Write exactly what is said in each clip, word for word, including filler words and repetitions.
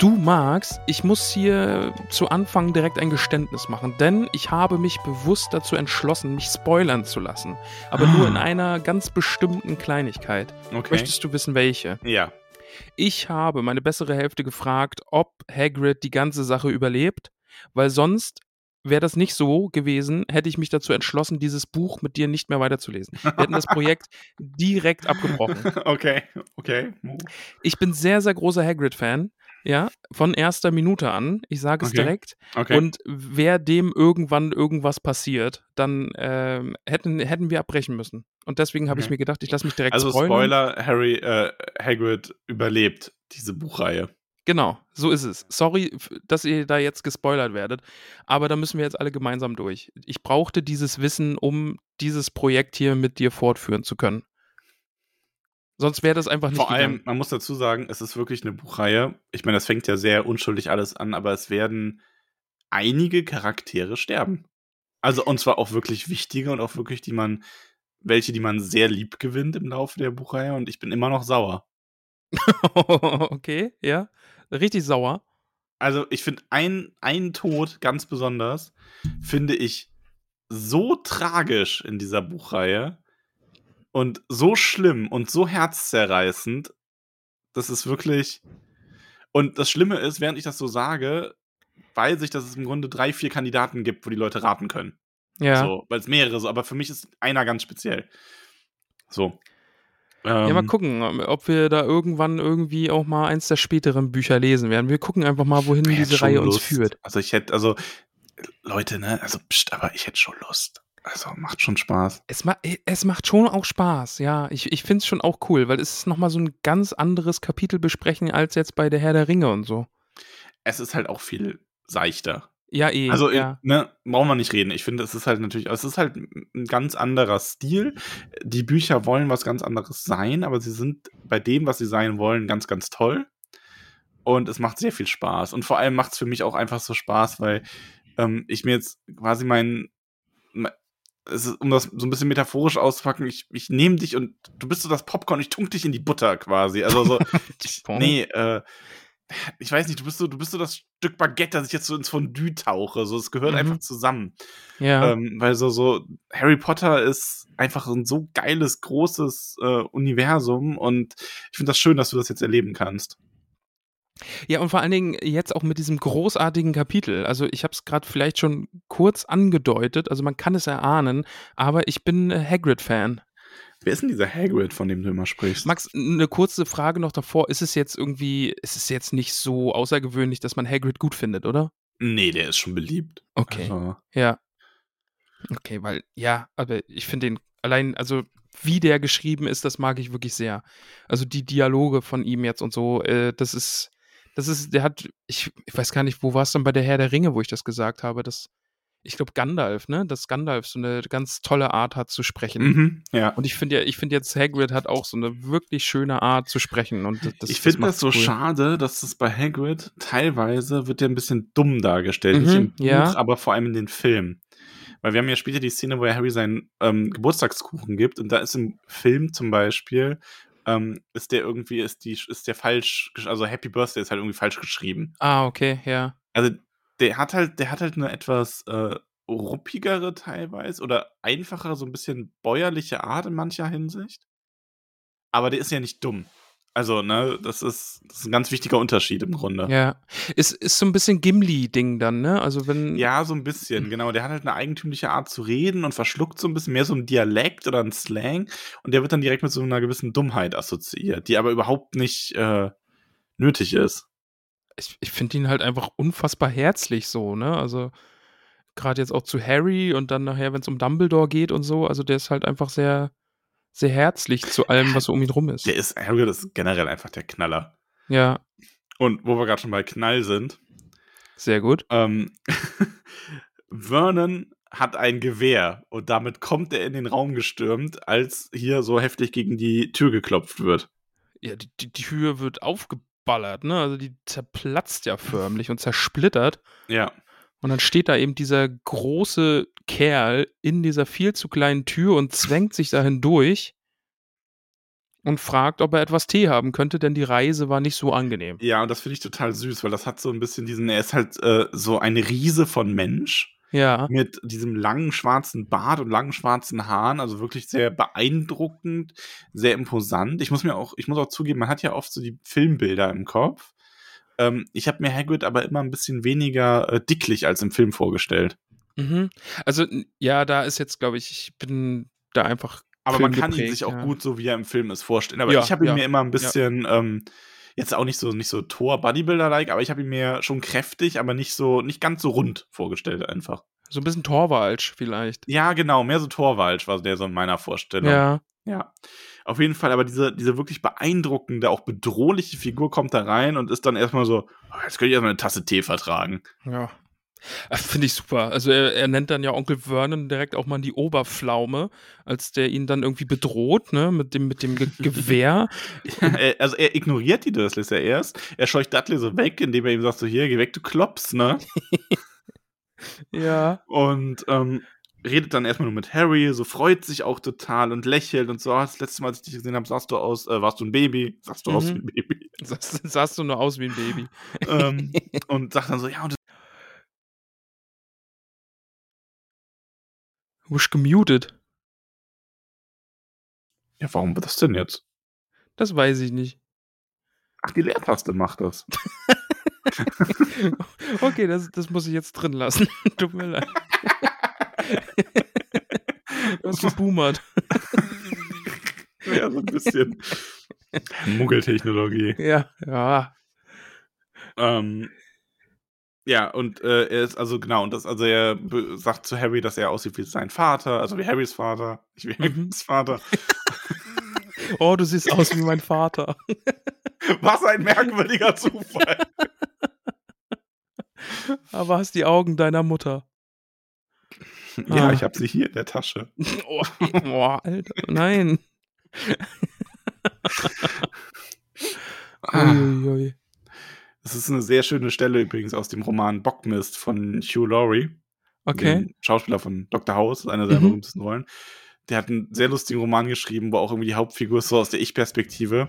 Du magst, ich muss hier zu Anfang direkt ein Geständnis machen, denn ich habe mich bewusst dazu entschlossen, mich spoilern zu lassen, aber nur in einer ganz bestimmten Kleinigkeit. Okay. Möchtest du wissen, welche? Ja. Ich habe meine bessere Hälfte gefragt, ob Hagrid die ganze Sache überlebt, weil sonst wäre das nicht so gewesen, hätte ich mich dazu entschlossen, dieses Buch mit dir nicht mehr weiterzulesen. Wir hätten das Projekt direkt abgebrochen. Okay, okay. Ich bin sehr, sehr großer Hagrid-Fan. Ja, von erster Minute an, ich sage es okay. direkt. Okay. Und wäre dem irgendwann irgendwas passiert, dann äh, hätten, hätten wir abbrechen müssen. Und deswegen habe okay. ich mir gedacht, ich lasse mich direkt also spoilern. Also Spoiler, Harry, äh, Hagrid überlebt diese Buchreihe. Genau, so ist es. Sorry, dass ihr da jetzt gespoilert werdet, aber da müssen wir jetzt alle gemeinsam durch. Ich brauchte dieses Wissen, um dieses Projekt hier mit dir fortführen zu können. Sonst wäre das einfach nicht Vor allem, gegangen. Man muss dazu sagen, es ist wirklich eine Buchreihe. Ich meine, das fängt ja sehr unschuldig alles an, aber es werden einige Charaktere sterben. Also, und zwar auch wirklich wichtige und auch wirklich, die man, welche, die man sehr lieb gewinnt im Laufe der Buchreihe. Und ich bin immer noch sauer. Okay, ja. Richtig sauer. Also, ich finde einen, einen Tod ganz besonders, finde ich so tragisch in dieser Buchreihe. Und so schlimm und so herzzerreißend, das ist wirklich. Und das Schlimme ist, während ich das so sage, weiß ich, dass es im Grunde drei, vier Kandidaten gibt, wo die Leute raten können. Ja. So, weil es mehrere so, aber für mich ist einer ganz speziell. So. Ähm, ja, mal gucken, ob wir da irgendwann irgendwie auch mal eins der späteren Bücher lesen werden. Wir gucken einfach mal, wohin diese Reihe Lust. uns führt. Also ich hätte, also Leute, ne, also pst, aber ich hätte schon Lust. Also, macht schon Spaß. Es, ma- es macht schon auch Spaß, ja. Ich, ich finde es schon auch cool, weil es ist nochmal so ein ganz anderes Kapitel besprechen als jetzt bei der Herr der Ringe und so. Es ist halt auch viel seichter. Ja, eh. Also, ja. Ne, brauchen wir nicht reden. Ich finde, es ist halt natürlich, es ist halt ein ganz anderer Stil. Die Bücher wollen was ganz anderes sein, aber sie sind bei dem, was sie sein wollen, ganz, ganz toll. Und es macht sehr viel Spaß. Und vor allem macht es für mich auch einfach so Spaß, weil ähm, ich mir jetzt quasi meinen mein, Es ist, um das so ein bisschen metaphorisch auszupacken, ich, ich nehme dich und du bist so das Popcorn, ich tunk dich in die Butter quasi. Also so, ich, nee, äh, ich weiß nicht, du bist so, du bist so das Stück Baguette, das ich jetzt so ins Fondue tauche. So, es gehört mhm. einfach zusammen. Ja. Ähm, weil so, so, Harry Potter ist einfach ein so geiles, großes äh, Universum und ich finde das schön, dass du das jetzt erleben kannst. Ja, und vor allen Dingen jetzt auch mit diesem großartigen Kapitel. Also ich habe es gerade vielleicht schon kurz angedeutet, also man kann es erahnen, aber ich bin Hagrid-Fan. Wer ist denn dieser Hagrid, von dem du immer sprichst? Max, eine kurze Frage noch davor. Ist es jetzt irgendwie, ist es jetzt nicht so außergewöhnlich, dass man Hagrid gut findet, oder? Nee, der ist schon beliebt. Okay, also. Ja. Okay, weil, ja, aber ich finde den allein, also wie der geschrieben ist, das mag ich wirklich sehr. Also die Dialoge von ihm jetzt und so, äh, das ist Das ist, der hat, ich, ich weiß gar nicht, wo war es denn bei der Herr der Ringe, wo ich das gesagt habe, dass, ich glaube Gandalf, ne, dass Gandalf so eine ganz tolle Art hat zu sprechen. Mhm, ja. Und ich finde ja, ich finde jetzt Hagrid hat auch so eine wirklich schöne Art zu sprechen. Und das, ich finde das, das so cool. Schade, dass das bei Hagrid teilweise wird der ein bisschen dumm dargestellt, mhm, nicht im Buch, ja. aber vor allem in den Filmen. Weil wir haben ja später die Szene, wo Harry seinen ähm, Geburtstagskuchen gibt und da ist im Film zum Beispiel Ähm, ist der irgendwie, ist die, ist der falsch, also Happy Birthday ist halt irgendwie falsch geschrieben. Ah, okay, ja. Also der hat halt, der hat halt eine etwas äh, ruppigere teilweise oder einfachere, so ein bisschen bäuerliche Art in mancher Hinsicht. Aber der ist ja nicht dumm. Also, ne, das ist, das ist ein ganz wichtiger Unterschied im Grunde. Ja, ist, ist so ein bisschen Gimli-Ding dann, ne? Also wenn ja, so ein bisschen, genau. Der hat halt eine eigentümliche Art zu reden und verschluckt so ein bisschen mehr so einen Dialekt oder einen Slang. Und der wird dann direkt mit so einer gewissen Dummheit assoziiert, die aber überhaupt nicht äh, nötig ist. Ich, ich finde ihn halt einfach unfassbar herzlich so, ne? Also gerade jetzt auch zu Harry und dann nachher, wenn es um Dumbledore geht und so. Also der ist halt einfach sehr... sehr herzlich zu allem, was so um ihn rum ist. Der ist, Harry ist generell einfach der Knaller. Ja. Und wo wir gerade schon bei Knall sind. Sehr gut. Ähm, Vernon hat ein Gewehr und damit kommt er in den Raum gestürmt, als hier so heftig gegen die Tür geklopft wird. Ja, die, die Tür wird aufgeballert, ne? Also die zerplatzt ja förmlich und zersplittert. Ja. Und dann steht da eben dieser große Kerl in dieser viel zu kleinen Tür und zwängt sich dahin durch und fragt, ob er etwas Tee haben könnte, denn die Reise war nicht so angenehm. Ja, und das finde ich total süß, weil das hat so ein bisschen diesen, er ist halt äh, so ein Riese von Mensch. Ja. Mit diesem langen schwarzen Bart und langen schwarzen Haaren, also wirklich sehr beeindruckend, sehr imposant. Ich muss mir auch, ich muss auch zugeben, man hat ja oft so die Filmbilder im Kopf. Ähm, ich habe mir Hagrid aber immer ein bisschen weniger äh, dicklich als im Film vorgestellt. Mhm. Also, ja, da ist jetzt, glaube ich, ich bin da einfach aber Film man kann geprägt, ihn sich ja. auch gut, so wie er im Film ist, vorstellen. Aber ja, ich habe ihn ja. mir immer ein bisschen, ja. ähm, jetzt auch nicht so, nicht so Thor-Bodybuilder-like, aber ich habe ihn mir schon kräftig, aber nicht so, nicht ganz so rund vorgestellt einfach. So ein bisschen Torwalsch vielleicht. Ja, genau, mehr so Torwalsch war der so in meiner Vorstellung. Ja. Ja, auf jeden Fall, aber diese, diese wirklich beeindruckende, auch bedrohliche Figur kommt da rein und ist dann erstmal so, oh, jetzt könnte ich erstmal eine Tasse Tee vertragen. Ja, finde ich super. Also er, er nennt dann ja Onkel Vernon direkt auch mal die Oberpflaume, als der ihn dann irgendwie bedroht, ne, mit dem, mit dem Ge- Gewehr. Also er ignoriert die Dursleys ja erst, er scheucht Dudley so weg, indem er ihm sagt so, hier, geh weg, du klopfst, ne? Ja. Und, ähm, redet dann erstmal nur mit Harry, so freut sich auch total und lächelt und so. Das letzte Mal, als ich dich gesehen habe, sahst du aus, äh, warst du ein Baby? Sahst du mhm. aus wie ein Baby? Sahst du nur aus wie ein Baby. ähm, und sagt dann so, ja, und das du bist gemutet. Ja, warum das denn jetzt? Das weiß ich nicht. Ach, die Leertaste macht das. Okay, das, das muss ich jetzt drin lassen. Tut mir leid. Du hast geboomert. Ja, so ein bisschen. Muggeltechnologie. Ja, ja. Ähm, ja, und äh, er ist also, genau, und das, also er be- sagt zu Harry, dass er aussieht wie sein Vater, also wie Harrys Vater, nicht wie mhm. Harrys Vater. Oh, du siehst aus wie mein Vater. Was ein merkwürdiger Zufall. Aber hast die Augen deiner Mutter. Ja, ah. ich habe sie hier in der Tasche. Oh, oh Alter, nein. ah. ui, ui. Das ist eine sehr schöne Stelle übrigens aus dem Roman Bockmist von Hugh Laurie. Okay. Dem Schauspieler von Doktor House, einer seiner mhm. berühmtesten Rollen. Der hat einen sehr lustigen Roman geschrieben, wo auch irgendwie die Hauptfigur so aus der Ich-Perspektive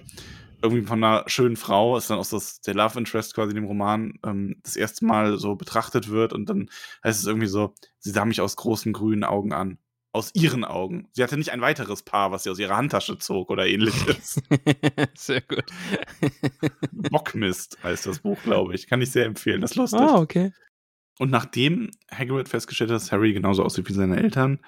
irgendwie von einer schönen Frau, ist dann auch das, der Love Interest quasi in dem Roman, ähm, das erste Mal so betrachtet wird und dann heißt es irgendwie so, sie sah mich aus großen grünen Augen an. Aus ihren Augen. Sie hatte nicht ein weiteres Paar, was sie aus ihrer Handtasche zog oder ähnliches. Sehr gut. Bockmist heißt das Buch, glaube ich. Kann ich sehr empfehlen. Das ist lustig. Ah, oh, okay. Und nachdem Hagrid festgestellt hat, dass Harry genauso aussieht wie seine Eltern,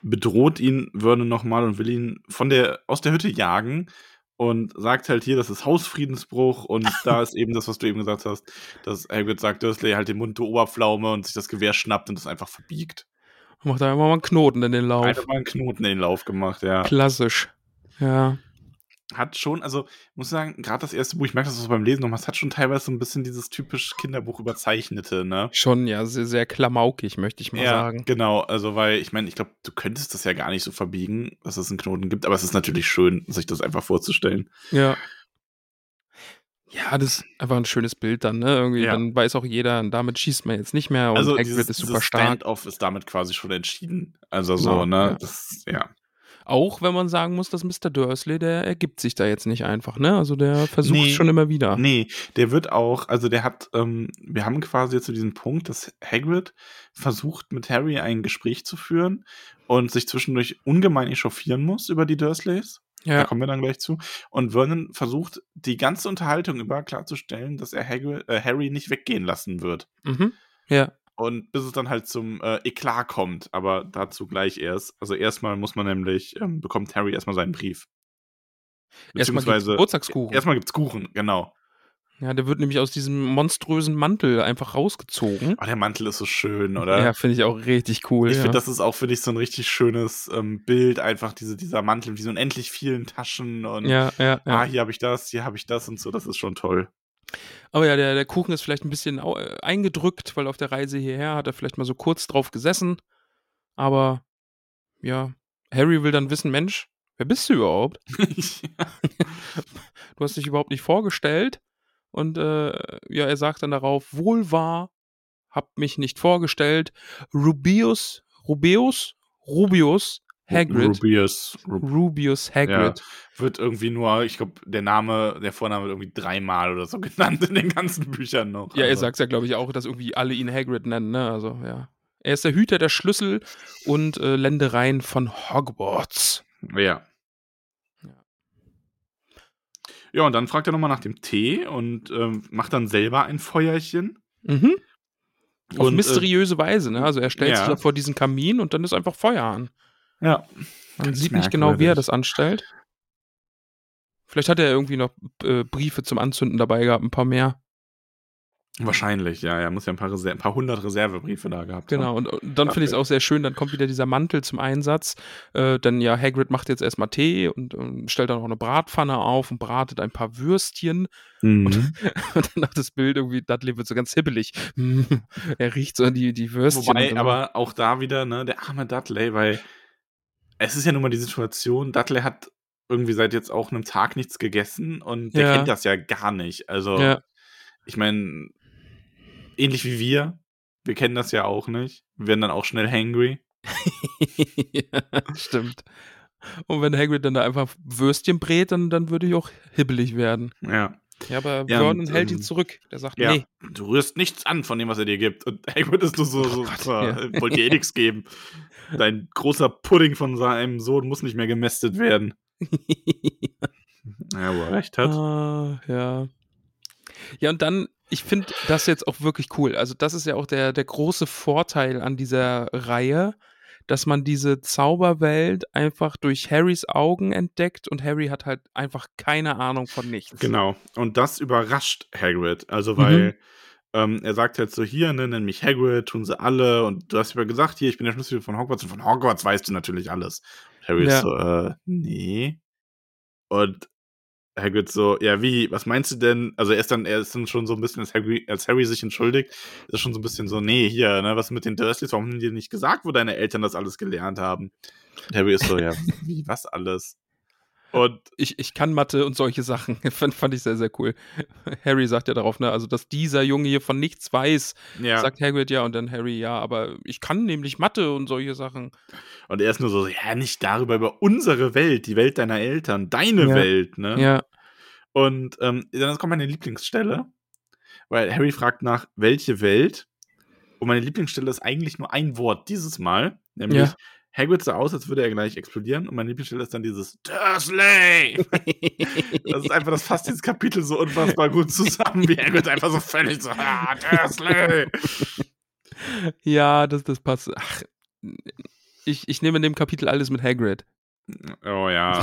bedroht ihn Vernon nochmal und will ihn von der, aus der Hütte jagen. Und sagt halt hier, das ist Hausfriedensbruch und da ist eben das, was du eben gesagt hast, dass Hagrid sagt, Dursley halt den Mund, du Oberpflaume und sich das Gewehr schnappt und das einfach verbiegt. Und macht da einfach mal einen Knoten in den Lauf. Einfach mal einen Knoten in den Lauf gemacht, ja. Klassisch, ja. Hat schon, also muss ich sagen, gerade das erste Buch, ich merke das auch beim Lesen nochmal, es hat schon teilweise so ein bisschen dieses typisch Kinderbuch überzeichnete, ne? Schon, ja, sehr, sehr klamaukig, möchte ich mal ja, sagen. Ja, genau, also weil, ich meine, ich glaube, du könntest das ja gar nicht so verbiegen, dass es einen Knoten gibt, aber es ist natürlich schön, sich das einfach vorzustellen. Ja. Ja, das ist einfach ein schönes Bild dann, ne? Irgendwie, ja. Dann weiß auch jeder, damit schießt man jetzt nicht mehr und also Hagrid dieses, ist super stark. Also Stand-off ist damit quasi schon entschieden, also so, ja, ne? Ja. Das, ja. Auch wenn man sagen muss, dass Mister Dursley, der ergibt sich da jetzt nicht einfach, ne? Also der versucht nee, schon immer wieder. Nee, der wird auch, also der hat, ähm, wir haben quasi jetzt so diesen Punkt, dass Hagrid versucht, mit Harry ein Gespräch zu führen und sich zwischendurch ungemein echauffieren muss über die Dursleys. Ja. Da kommen wir dann gleich zu. Und Vernon versucht die ganze Unterhaltung über klarzustellen, dass er Hagrid, äh, Harry nicht weggehen lassen wird. Mhm. Ja. Und bis es dann halt zum äh, Eklat kommt, aber dazu gleich erst. Also erstmal muss man nämlich, ähm, bekommt Harry erstmal seinen Brief. Beziehungsweise Geburtstagskuchen. Erstmal gibt's Kuchen, genau. Ja, der wird nämlich aus diesem monströsen Mantel einfach rausgezogen. Oh, der Mantel ist so schön, oder? Ja, finde ich auch richtig cool. Ich ja. finde, das ist auch, finde ich, so ein richtig schönes ähm, Bild, einfach diese, dieser Mantel mit diesen unendlich vielen Taschen und ja, ja, ja. ah, hier habe ich das, hier habe ich das und so, das ist schon toll. Aber ja, der, der Kuchen ist vielleicht ein bisschen au- eingedrückt, weil auf der Reise hierher hat er vielleicht mal so kurz drauf gesessen. Aber ja, Harry will dann wissen, Mensch, wer bist du überhaupt? Ja. Du hast dich überhaupt nicht vorgestellt. Und äh, ja, er sagt dann darauf, wohl wahr, hab mich nicht vorgestellt. Rubeus, Rubeus, Rubeus Hagrid. Rubeus. Rub- Rubeus Hagrid. Ja, wird irgendwie nur, ich glaube, der Name, der Vorname wird irgendwie dreimal oder so genannt in den ganzen Büchern noch. Ja, also. Er sagt ja, glaube ich, auch, dass irgendwie alle ihn Hagrid nennen, ne? Also, ja. Er ist der Hüter der Schlüssel und äh, Ländereien von Hogwarts. Ja. Ja, und dann fragt er nochmal nach dem Tee und ähm, macht dann selber ein Feuerchen. Mhm. Auf und, mysteriöse äh, Weise, ne? Also er stellt ja. sich da vor diesen Kamin und dann ist einfach Feuer an. Ja. Man sieht nicht genau, wie er das anstellt. Vielleicht hat er irgendwie noch äh, Briefe zum Anzünden dabei gehabt, ein paar mehr. Wahrscheinlich, ja. Er muss ja ein paar, Reser- ein paar hundert Reservebriefe da gehabt haben. Genau, und, und dann finde ich es auch sehr schön, dann kommt wieder dieser Mantel zum Einsatz. Äh, denn ja, Hagrid macht jetzt erstmal Tee und, und stellt dann auch eine Bratpfanne auf und bratet ein paar Würstchen. Mhm. Und, und dann hat das Bild irgendwie, Dudley wird so ganz hibbelig. Er riecht so die, die Würstchen. Wobei, so. Aber auch da wieder, ne, der arme Dudley, weil es ist ja nun mal die Situation, Dudley hat irgendwie seit jetzt auch einem Tag nichts gegessen und der ja. kennt das ja gar nicht. Also, ja. ich meine, ähnlich wie wir, wir kennen das ja auch nicht, wir werden dann auch schnell hangry. Ja, stimmt. Und wenn Hagrid dann da einfach Würstchen brät, dann, dann würde ich auch hibbelig werden. Ja. Ja, aber ja, Vernon hält ähm, ihn zurück. Der sagt, ja, nee. Du rührst nichts an von dem, was er dir gibt. Und Hagrid ist nur so, so, oh Gott, so ja. wollte dir eh nichts geben. Dein großer Pudding von seinem Sohn muss nicht mehr gemästet werden. Ja, wo er recht hat. Ah, ja. Ja, und dann, ich finde das jetzt auch wirklich cool. Also das ist ja auch der, der große Vorteil an dieser Reihe, dass man diese Zauberwelt einfach durch Harrys Augen entdeckt und Harry hat halt einfach keine Ahnung von nichts. Genau, und das überrascht Hagrid. Also weil mhm. ähm, er sagt halt so, hier, ne, nenn mich Hagrid, tun sie alle. Und du hast ja gesagt, hier, ich bin der Schlüssel von Hogwarts und von Hogwarts weißt du natürlich alles. Und Harry ja. ist so, äh, nee. Und Hagrid so, ja wie, was meinst du denn? Also er ist dann, er ist dann schon so ein bisschen, als Harry, als Harry sich entschuldigt, ist er schon so ein bisschen so, nee, hier, ne, was mit den Dursleys, warum haben die nicht gesagt, wo deine Eltern das alles gelernt haben? Und Harry ist so, ja, wie, was alles? Und ich, ich kann Mathe und solche Sachen, fand, fand ich sehr, sehr cool. Harry sagt ja darauf, ne, also dass dieser Junge hier von nichts weiß, ja. sagt Hagrid ja und dann Harry, ja, aber ich kann nämlich Mathe und solche Sachen. Und er ist nur so, ja, nicht darüber, über unsere Welt, die Welt deiner Eltern, deine ja. Welt, ne? Ja. Und ähm, dann kommt meine Lieblingsstelle, weil Harry fragt nach, welche Welt? Und meine Lieblingsstelle ist eigentlich nur ein Wort dieses Mal, nämlich ja. Hagrid sah aus, als würde er gleich explodieren und mein Lieblingsstelle ist dann dieses Dursley! Das ist einfach, das fasst dieses Kapitel so unfassbar gut zusammen, wie Hagrid einfach so völlig so, ah, Dursley! Ja, das, das passt. Ach, ich, ich nehme in dem Kapitel alles mit Hagrid. Oh ja,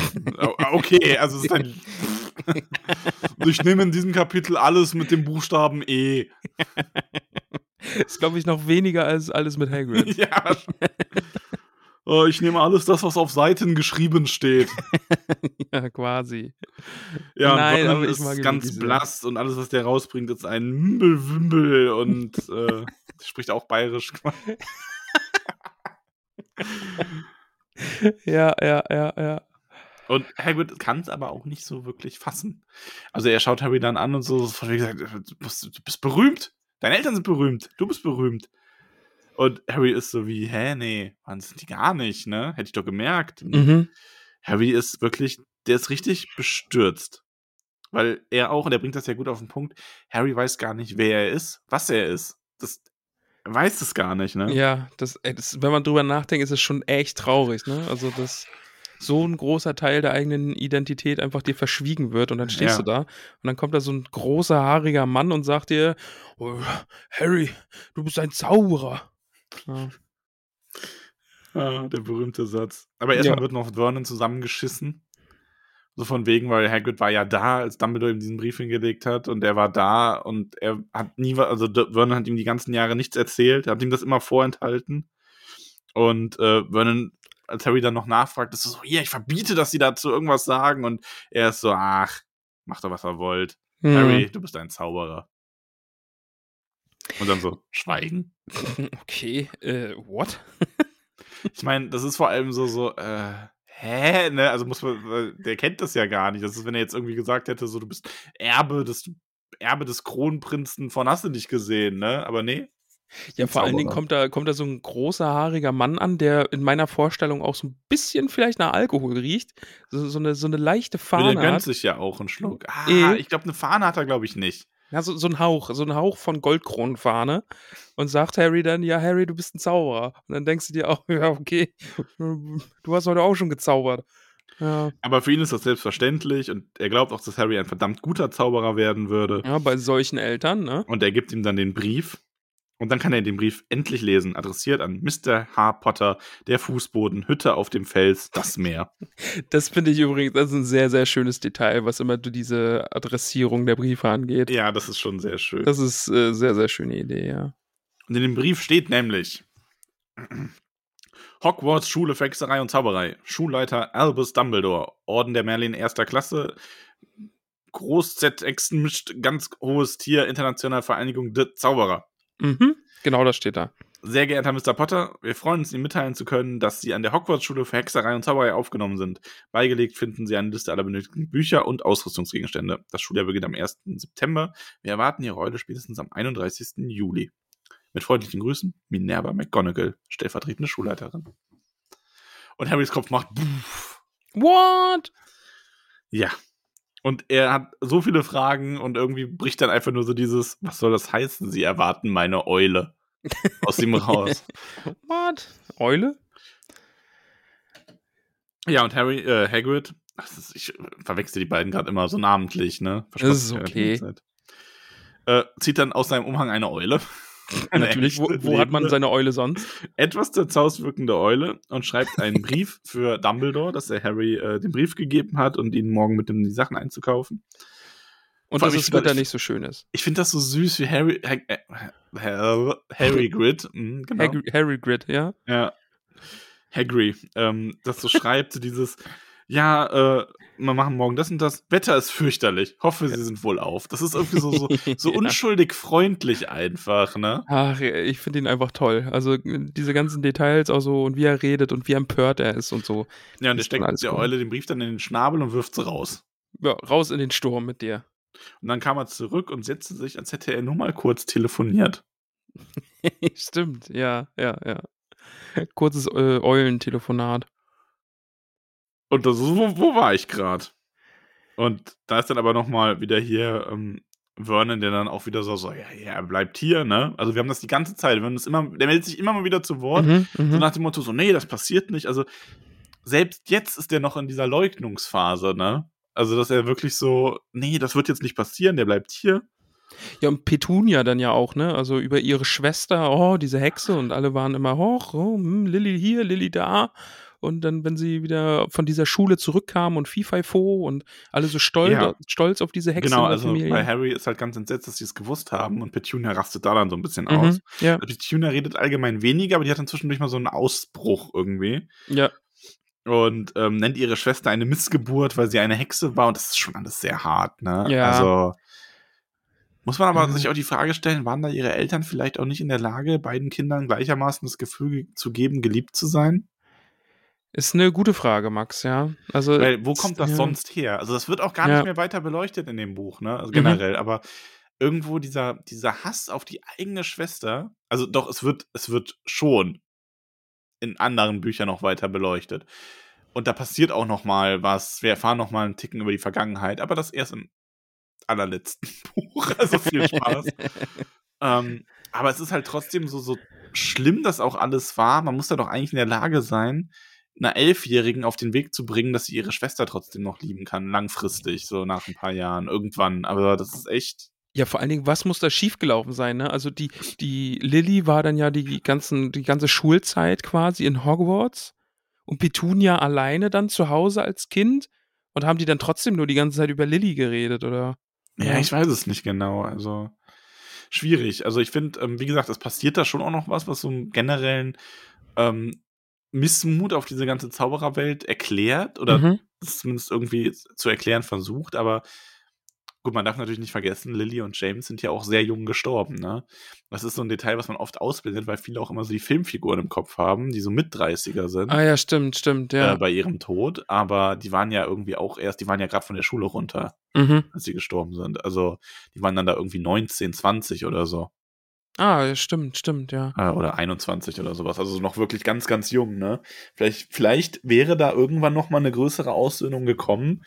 okay, also es ist ein... Ich nehme in diesem Kapitel alles mit dem Buchstaben E. Ist, glaube ich, noch weniger als alles mit Hagrid. Ja, ich nehme alles das, was auf Seiten geschrieben steht. Ja, quasi. Ja, nein, aber ich mag ist ganz diese. Blass und alles, was der rausbringt, ist ein Mimmelwimbel und äh, spricht auch bayerisch. Ja, ja, ja, ja. Und Hagrid kann es aber auch nicht so wirklich fassen. Also er schaut Harry dann an und so, von wie gesagt, du bist, du bist berühmt. Deine Eltern sind berühmt. Du bist berühmt. Und Harry ist so wie, hä, nee, waren sind die gar nicht, ne? Hätte ich doch gemerkt. Mhm. Harry ist wirklich, der ist richtig bestürzt. Weil er auch, und er bringt das ja gut auf den Punkt, Harry weiß gar nicht, wer er ist, was er ist. Das, er weiß es gar nicht, ne? Ja, das, das, wenn man drüber nachdenkt, ist es schon echt traurig, ne? Also das... so ein großer Teil der eigenen Identität einfach dir verschwiegen wird und dann stehst ja. du da und dann kommt da so ein großer, haariger Mann und sagt dir, oh, Harry, du bist ein Zauberer. Ja. Ah, der berühmte Satz. Aber erstmal ja. wird noch Vernon zusammengeschissen. So von wegen, weil Hagrid war ja da, als Dumbledore ihm diesen Brief hingelegt hat und er war da und er hat nie, also Vernon hat ihm die ganzen Jahre nichts erzählt, hat ihm das immer vorenthalten und äh, Vernon, als Harry dann noch nachfragt, ist so, hier, ich verbiete, dass sie dazu irgendwas sagen und er ist so, ach, macht doch, was er wollt. Mhm. Harry, du bist ein Zauberer. Und dann so, schweigen. Okay, äh, what? Ich meine, das ist vor allem so, so, äh, hä, ne, also muss man, der kennt das ja gar nicht. Das ist, wenn er jetzt irgendwie gesagt hätte, so, du bist Erbe des, Erbe des Kronprinzen von hast du nicht gesehen, ne, aber nee. Ja, vor Zauberer. Allen Dingen kommt da, kommt da so ein großer, haariger Mann an, der in meiner Vorstellung auch so ein bisschen vielleicht nach Alkohol riecht, so, so, eine, so eine leichte Fahne hat. Der gönnt sich ja auch einen Schluck. Ah, e- ich glaube, eine Fahne hat er, glaube ich, nicht. Ja, so, so ein Hauch, so ein Hauch von Goldkronenfahne und sagt Harry dann, ja, Harry, du bist ein Zauberer. Und dann denkst du dir auch, ja, okay, du hast heute auch schon gezaubert. Ja. Aber für ihn ist das selbstverständlich und er glaubt auch, dass Harry ein verdammt guter Zauberer werden würde. Ja, bei solchen Eltern, ne? Und er gibt ihm dann den Brief und dann kann er den Brief endlich lesen, adressiert an Mister H. Potter, der Fußboden, Hütte auf dem Fels, das Meer. Das finde ich übrigens, das ist ein sehr, sehr schönes Detail, was immer diese Adressierung der Briefe angeht. Ja, das ist schon sehr schön. Das ist eine äh, sehr, sehr schöne Idee, ja. Und in dem Brief steht nämlich Hogwarts, Schule für Hexerei und Zauberei, Schulleiter Albus Dumbledore, Orden der Merlin erster Klasse, Groß-Z-Exen mischt ganz hohes Tier, Internationale Vereinigung der Zauberer. Mhm, genau, das steht da. Sehr geehrter Mister Potter, wir freuen uns, Ihnen mitteilen zu können, dass Sie an der Hogwarts-Schule für Hexerei und Zauberei aufgenommen sind. Beigelegt finden Sie eine Liste aller benötigten Bücher und Ausrüstungsgegenstände. Das Schuljahr beginnt am ersten September. Wir erwarten Ihre Eule spätestens am einunddreißigsten Juli. Mit freundlichen Grüßen, Minerva McGonagall, stellvertretende Schulleiterin. Und Harrys Kopf macht buff. What? Ja. Und er hat so viele Fragen und irgendwie bricht dann einfach nur so dieses, was soll das heißen? Sie erwarten meine Eule aus ihm raus. What? Eule? Ja, und Harry, äh, Hagrid, das ist, ich verwechsel die beiden gerade immer so namentlich, ne? Versprochen, das ist okay. Äh, zieht dann aus seinem Umhang eine Eule. Eine Natürlich, wo, wo hat man seine Eule sonst? Etwas zerzaust wirkende Eule und schreibt einen Brief für Dumbledore, dass er Harry äh, den Brief gegeben hat und ihn morgen mit dem die Sachen einzukaufen. Und dass das Wetter nicht so schön ist. Ich finde das so süß wie Harry Hag- äh, Harry, Harry Grid. Mhm, genau. Harry, Harry Grid, ja. Ja. Hagrid, ähm, das so schreibt, so dieses ja, äh, wir machen morgen das und das. Wetter ist fürchterlich. Hoffe, Sie sind wohlauf. Das ist irgendwie so, so, so ja. unschuldig freundlich einfach, ne? Ach, ich finde ihn einfach toll. Also diese ganzen Details auch so und wie er redet und wie empört er ist und so. Ja, und er steckt mit der gut. Eule den Brief dann in den Schnabel und wirft sie raus. Ja, raus in den Sturm mit dir. Und dann kam er zurück und setzte sich, als hätte er nur mal kurz telefoniert. Stimmt, ja, ja, ja. Kurzes äh, Eulentelefonat. Und das, wo, wo war ich gerade? Und da ist dann aber nochmal wieder hier ähm, Vernon, der dann auch wieder so, so ja, ja, er bleibt hier, ne? Also wir haben das die ganze Zeit, Vernon ist immer, der meldet sich immer mal wieder zu Wort, mhm, so nach dem Motto, so, nee, das passiert nicht. Also selbst jetzt ist der noch in dieser Leugnungsphase, ne? Also dass er wirklich so, nee, das wird jetzt nicht passieren, der bleibt hier. Ja, und Petunia dann ja auch, ne? Also über ihre Schwester, oh, diese Hexe und alle waren immer, hoch, oh, hm, Lilly hier, Lilly da. Und dann, wenn sie wieder von dieser Schule zurückkamen und Fifi-Fo und alle so stolz, ja. stolz auf diese Hexe. Genau, also Familie. Bei Harry ist halt ganz entsetzt, dass sie es gewusst haben und Petunia rastet da dann so ein bisschen mhm, aus. Ja. Petunia redet allgemein weniger, aber die hat dann zwischendurch mal so einen Ausbruch irgendwie. Ja. Und ähm, nennt ihre Schwester eine Missgeburt, weil sie eine Hexe war und das ist schon alles sehr hart, ne? Ja. Also muss man aber mhm. sich auch die Frage stellen, waren da ihre Eltern vielleicht auch nicht in der Lage, beiden Kindern gleichermaßen das Gefühl zu geben, geliebt zu sein? Ist eine gute Frage, Max, ja. Also, weil, wo kommt das ja. sonst her? Also das wird auch gar ja. nicht mehr weiter beleuchtet in dem Buch, ne? Also generell, mhm. aber irgendwo dieser, dieser Hass auf die eigene Schwester, also doch, es wird, es wird schon in anderen Büchern noch weiter beleuchtet. Und da passiert auch noch mal was, wir erfahren noch mal einen Ticken über die Vergangenheit, aber das erst im allerletzten Buch, also viel Spaß. ähm, aber es ist halt trotzdem so, so schlimm, dass auch alles war, man muss da doch eigentlich in der Lage sein, einer Elfjährigen auf den Weg zu bringen, dass sie ihre Schwester trotzdem noch lieben kann, langfristig, so nach ein paar Jahren, irgendwann. Aber das ist echt... Ja, vor allen Dingen, was muss da schiefgelaufen sein, ne? Also die, die Lily war dann ja die ganzen, die ganze Schulzeit quasi in Hogwarts und Petunia alleine dann zu Hause als Kind, und haben die dann trotzdem nur die ganze Zeit über Lily geredet, oder? Ja, ich weiß es nicht genau, also schwierig. Also ich finde, ähm, wie gesagt, es passiert da schon auch noch was, was so einen generellen ähm, Missmut auf diese ganze Zaubererwelt erklärt, oder mhm. zumindest irgendwie zu erklären versucht, aber gut, man darf natürlich nicht vergessen, Lily und James sind ja auch sehr jung gestorben, ne? Das ist so ein Detail, was man oft ausblendet, weil viele auch immer so die Filmfiguren im Kopf haben, die so Mit-Dreißiger sind. Ah ja, stimmt, stimmt, ja. Äh, bei ihrem Tod, aber die waren ja irgendwie auch erst, die waren ja gerade von der Schule runter, mhm. als sie gestorben sind. Also, die waren dann da irgendwie neunzehn, zwanzig oder so. Ah, ja, stimmt, stimmt, ja. Äh, oder einundzwanzig oder sowas, also noch wirklich ganz, ganz jung, ne? Vielleicht, vielleicht wäre da irgendwann nochmal eine größere Aussöhnung gekommen,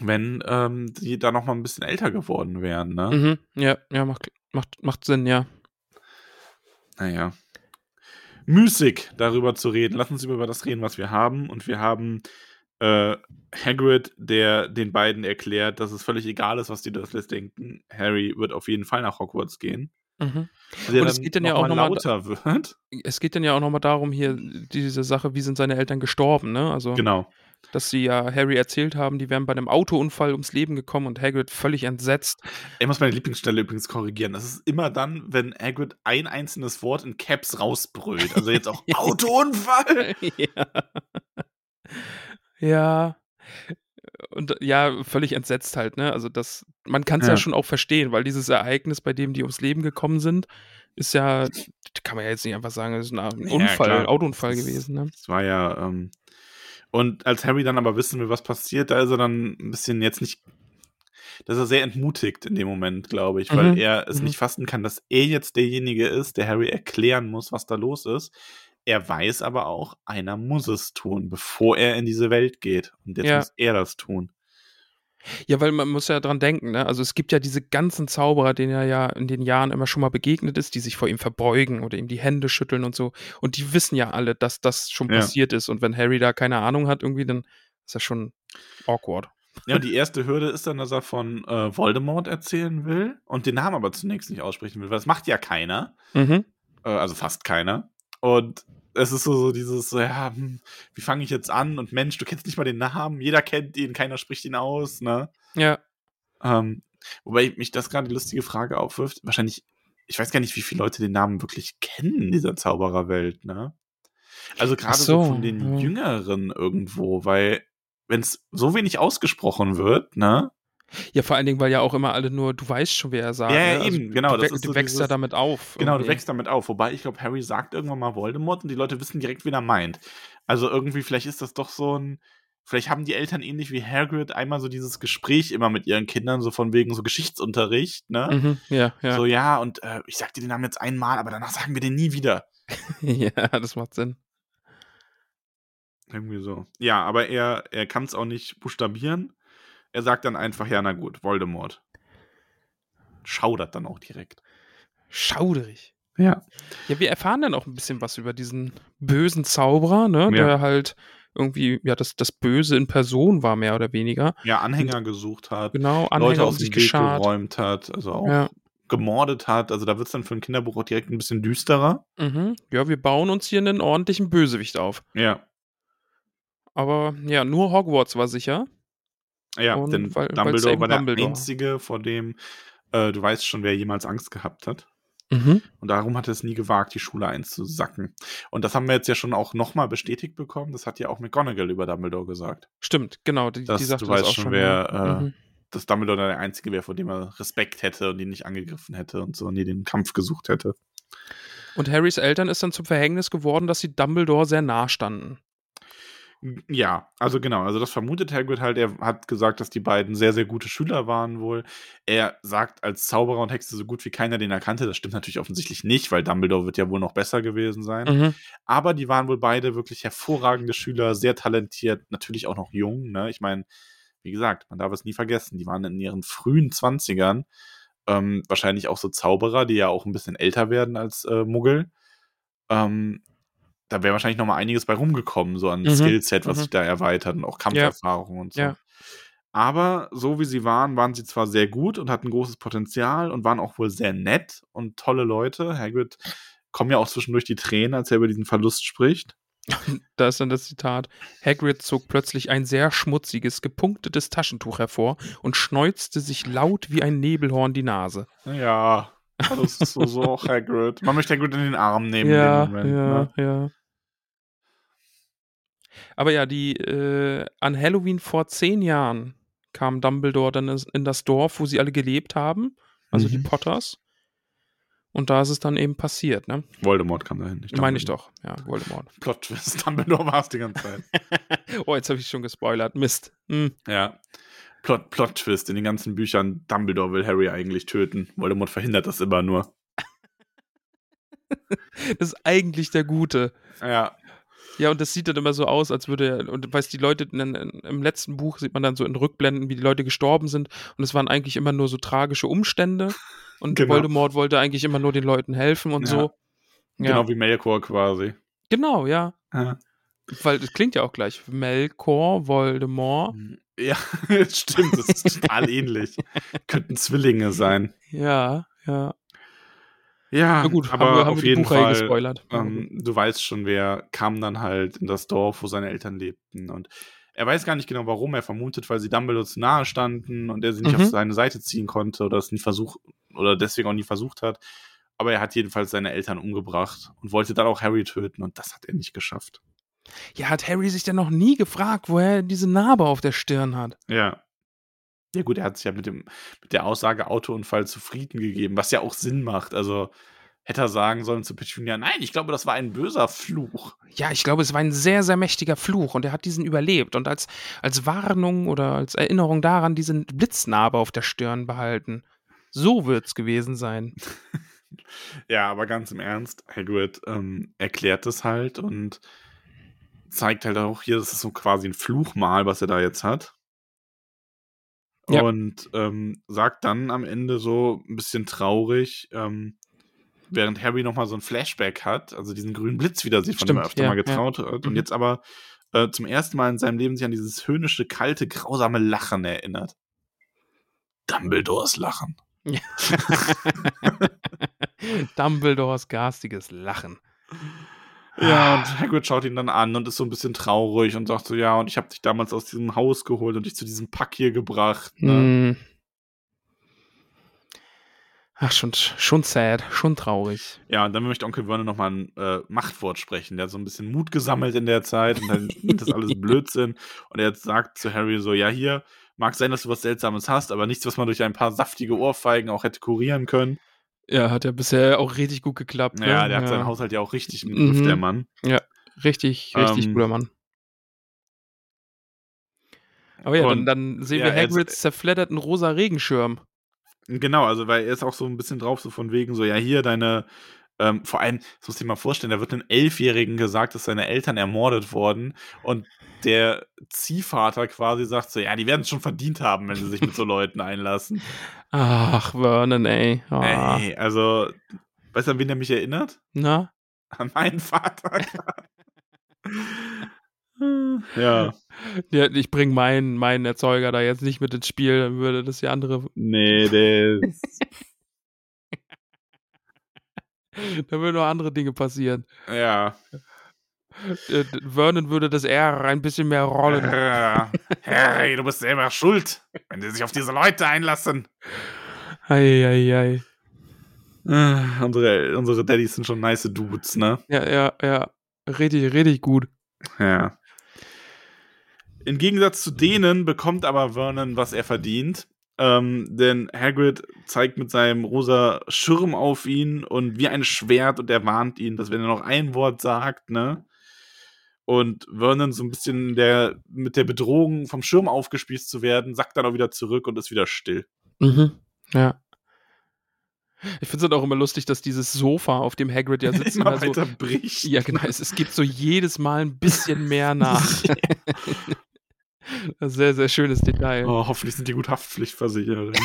wenn ähm, die da noch mal ein bisschen älter geworden wären, ne? Mhm, ja, ja, macht, macht, macht Sinn, ja. Naja. Müßig, darüber zu reden. Lass uns über das reden, was wir haben. Und wir haben äh, Hagrid, der den beiden erklärt, dass es völlig egal ist, was die Dursleys denken. Harry wird auf jeden Fall nach Hogwarts gehen. Mhm. Der und es geht dann ja auch nochmal lauter wird. Es geht dann ja auch nochmal darum, hier diese Sache, wie sind seine Eltern gestorben, ne? Also genau. Dass sie ja Harry erzählt haben, die wären bei einem Autounfall ums Leben gekommen, und Hagrid völlig entsetzt. Ich muss meine Lieblingsstelle übrigens korrigieren. Das ist immer dann, wenn Hagrid ein einzelnes Wort in Caps rausbrüllt. Also jetzt auch Autounfall! Ja. Ja. Und ja, völlig entsetzt halt, ne? Also das, man kann es ja. ja schon auch verstehen, weil dieses Ereignis, bei dem die ums Leben gekommen sind, ist ja, kann man ja jetzt nicht einfach sagen, das ist ein Unfall, ja, ein Autounfall das, gewesen, ne? Das war ja, ähm, und als Harry dann aber wissen will, was passiert, da ist er dann ein bisschen jetzt nicht, da ist er sehr entmutigt in dem Moment, glaube ich, weil mhm. er es mhm. nicht fassen kann, dass er jetzt derjenige ist, der Harry erklären muss, was da los ist. Er weiß aber auch, einer muss es tun, bevor er in diese Welt geht. Und jetzt ja. muss er das tun. Ja, weil man muss ja dran denken, ne? Also es gibt ja diese ganzen Zauberer, denen er ja in den Jahren immer schon mal begegnet ist, die sich vor ihm verbeugen oder ihm die Hände schütteln und so. Und die wissen ja alle, dass das schon ja. passiert ist. Und wenn Harry da keine Ahnung hat irgendwie, dann ist das schon awkward. Ja, und die erste Hürde ist dann, dass er von äh, Voldemort erzählen will und den Namen aber zunächst nicht aussprechen will, weil das macht ja keiner. Mhm. Äh, also fast keiner. Und es ist so, so dieses, so, ja, wie fange ich jetzt an? Und Mensch, du kennst nicht mal den Namen, jeder kennt ihn, keiner spricht ihn aus, ne? Ja. Ähm, wobei mich das gerade die lustige Frage aufwirft, wahrscheinlich, ich weiß gar nicht, wie viele Leute den Namen wirklich kennen in dieser Zaubererwelt, ne? Also gerade so. so von den ja. Jüngeren irgendwo, weil wenn es so wenig ausgesprochen wird, ne? Ja, vor allen Dingen, weil ja auch immer alle nur, du weißt schon, wer er sagt. Ja, ja, also eben, genau. Du, das we- ist so du wächst dieses, ja damit auf. Genau, irgendwie. Du wächst damit auf. Wobei, ich glaube, Harry sagt irgendwann mal Voldemort und die Leute wissen direkt, wen er meint. Also irgendwie, vielleicht ist das doch so ein, vielleicht haben die Eltern ähnlich wie Hagrid einmal so dieses Gespräch immer mit ihren Kindern, so von wegen so Geschichtsunterricht, ne? Mhm, ja, ja. So, ja, und äh, ich sag dir den Namen jetzt einmal, aber danach sagen wir den nie wieder. Ja, das macht Sinn. Irgendwie so. Ja, aber er, er kann es auch nicht buchstabieren. Er sagt dann einfach, ja, na gut, Voldemort. Schaudert dann auch direkt. Schauderig. Ja. Ja, wir erfahren dann auch ein bisschen was über diesen bösen Zauberer, ne? Ja. Der halt irgendwie, ja, das, das Böse in Person war, mehr oder weniger. Ja, Anhänger und, gesucht hat. Genau, Anhänger Leute aus dem Weg geräumt hat, also auch ja. gemordet hat. Also da wird es dann für ein Kinderbuch auch direkt ein bisschen düsterer. Mhm. Ja, wir bauen uns hier einen ordentlichen Bösewicht auf. Ja. Aber ja, nur Hogwarts war sicher. Ja, und denn weil, Dumbledore war der Dumbledore. Einzige, vor dem äh, du weißt schon, wer jemals Angst gehabt hat. Mhm. Und darum hat er es nie gewagt, die Schule einzusacken. Und das haben wir jetzt ja schon auch nochmal bestätigt bekommen. Das hat ja auch McGonagall über Dumbledore gesagt. Stimmt, genau. Die, dass, die sagte du weißt das auch schon, wer, ja. äh, mhm. dass Dumbledore der Einzige wäre, vor dem er Respekt hätte und ihn nicht angegriffen hätte und so, und nie den Kampf gesucht hätte. Und Harrys Eltern ist dann zum Verhängnis geworden, dass sie Dumbledore sehr nah standen. Ja, also genau, also das vermutet Hagrid halt. Er hat gesagt, dass die beiden sehr, sehr gute Schüler waren wohl. Er sagt als Zauberer und Hexe so gut wie keiner, den er kannte. Das stimmt natürlich offensichtlich nicht, weil Dumbledore wird ja wohl noch besser gewesen sein. Mhm. Aber die waren wohl beide wirklich hervorragende Schüler, sehr talentiert, natürlich auch noch jung, ne? Ich meine, wie gesagt, man darf es nie vergessen, die waren in ihren frühen Zwanzigern, ähm, wahrscheinlich auch so Zauberer, die ja auch ein bisschen älter werden als äh, Muggel. Ähm, da wäre wahrscheinlich noch mal einiges bei rumgekommen, so an mhm. Skillset, was mhm. sich da erweitert und auch Kampferfahrung ja. und so. Ja. Aber so wie sie waren, waren sie zwar sehr gut und hatten großes Potenzial und waren auch wohl sehr nett und tolle Leute. Hagrid kommen ja auch zwischendurch die Tränen, als er über diesen Verlust spricht. Da ist dann das Zitat. Hagrid zog plötzlich ein sehr schmutziges, gepunktetes Taschentuch hervor und schneuzte sich laut wie ein Nebelhorn die Nase. Ja, das ist so, so Hagrid. Man möchte Hagrid in den Arm nehmen ja, in dem Moment. Ja, ne? ja. Aber ja, die äh, an Halloween vor zehn Jahren kam Dumbledore dann in das Dorf, wo sie alle gelebt haben, also mhm. die Potters. Und da ist es dann eben passiert, ne? Voldemort kam dahin. Ich meine ich doch, ja, Voldemort. Plot-Twist, Dumbledore war es die ganze Zeit. Oh, jetzt habe ich schon gespoilert, Mist. Hm. Ja, Plot, Plot-Twist in den ganzen Büchern, Dumbledore will Harry eigentlich töten. Voldemort verhindert das immer nur. Das ist eigentlich der Gute. Ja. Ja, und das sieht dann immer so aus, als würde er, und weißt du, die Leute, in, in, im letzten Buch sieht man dann so in Rückblenden, wie die Leute gestorben sind und es waren eigentlich immer nur so tragische Umstände und genau. Voldemort wollte eigentlich immer nur den Leuten helfen und ja. so. Ja. Genau wie Melkor quasi. Genau, ja. ja. Weil das klingt ja auch gleich. Melkor, Voldemort. Ja, stimmt, das ist total ähnlich. Könnten Zwillinge sein. Ja, ja. Ja, Na gut, aber haben wir, haben auf wir jeden Fall, gespoilert. Ähm, du weißt schon, wer kam dann halt in das Dorf, wo seine Eltern lebten. Und er weiß gar nicht genau, warum. Er vermutet, weil sie Dumbledore zu nahe standen und er sie nicht mhm. auf seine Seite ziehen konnte oder es nie versucht oder deswegen auch nie versucht hat. Aber er hat jedenfalls seine Eltern umgebracht und wollte dann auch Harry töten und das hat er nicht geschafft. Ja, hat Harry sich denn noch nie gefragt, woher er diese Narbe auf der Stirn hat? Ja. Ja gut, er hat sich ja mit, dem, mit der Aussage Autounfall zufrieden gegeben, was ja auch Sinn macht. Also hätte er sagen sollen zu Petunia, nein, ich glaube, das war ein böser Fluch. Ja, ich glaube, es war ein sehr, sehr mächtiger Fluch und er hat diesen überlebt und als, als Warnung oder als Erinnerung daran diese Blitznarbe auf der Stirn behalten. So wird's gewesen sein. Ja, aber ganz im Ernst, Hagrid ähm, erklärt es halt und zeigt halt auch hier, das ist so quasi ein Fluchmal, was er da jetzt hat. Ja. Und ähm, sagt dann am Ende so ein bisschen traurig, ähm, während Harry nochmal so ein Flashback hat, also diesen grünen Blitz wieder sieht, von dem er öfter ja, mal getraut ja. hat und mhm. jetzt aber äh, zum ersten Mal in seinem Leben sich an dieses höhnische, kalte, grausame Lachen erinnert. Dumbledores Lachen. Ja. Dumbledores garstiges Lachen. Ja, und Hagrid schaut ihn dann an und ist so ein bisschen traurig und sagt so, ja, und ich habe dich damals aus diesem Haus geholt und dich zu diesem Pack hier gebracht. Ne? Ach, schon, schon sad, schon traurig. Ja, und dann möchte Onkel Vernon nochmal ein äh, Machtwort sprechen. Der hat so ein bisschen Mut gesammelt in der Zeit und dann nimmt das alles Blödsinn. Und er sagt zu Harry so, ja, hier, mag sein, dass du was Seltsames hast, aber nichts, was man durch ein paar saftige Ohrfeigen auch hätte kurieren können. Ja, hat ja bisher auch richtig gut geklappt. Ne? Ja, der hat ja. seinen Haushalt ja auch richtig im Griff, mhm. der Mann. Ja, richtig, richtig ähm, guter Mann. Aber ja, dann, dann sehen ja, wir Hagrids zerfledderten rosa Regenschirm. Genau, also weil er ist auch so ein bisschen drauf, so von wegen so, ja hier deine, ähm, vor allem, das musst du dir mal vorstellen, da wird einem Elfjährigen gesagt, dass seine Eltern ermordet wurden und der Ziehvater quasi sagt so, ja, die werden es schon verdient haben, wenn sie sich mit so Leuten einlassen. Ach, Vernon, ey. Oh. Ey, also, weißt du, an wen der mich erinnert? Na? An meinen Vater. ja. ja. Ich bringe meinen, meinen Erzeuger da jetzt nicht mit ins Spiel, dann würde das ja andere... Nee, das... Dann würden noch andere Dinge passieren. Ja. Vernon würde das R ein bisschen mehr rollen. Harry, du bist selber schuld, wenn die sich auf diese Leute einlassen. Eieiei. Ei, ei. äh, unsere, unsere Daddys sind schon nice Dudes, ne? Ja, ja, ja. Richtig, richtig gut. Ja. Im Gegensatz zu denen bekommt aber Vernon, was er verdient. Ähm, denn Hagrid zeigt mit seinem rosa Schirm auf ihn und wie ein Schwert und er warnt ihn, dass wenn er noch ein Wort sagt, ne? Und Vernon so ein bisschen der, mit der Bedrohung vom Schirm aufgespießt zu werden, sackt dann auch wieder zurück und ist wieder still. Mhm, ja. Ich finde es halt auch immer lustig, dass dieses Sofa, auf dem Hagrid ja sitzt, immer also, weiter bricht. Ja, genau. Es, es gibt so jedes Mal ein bisschen mehr nach. Ein sehr, sehr schönes Detail. Oh, hoffentlich sind die gut haftpflichtversichert.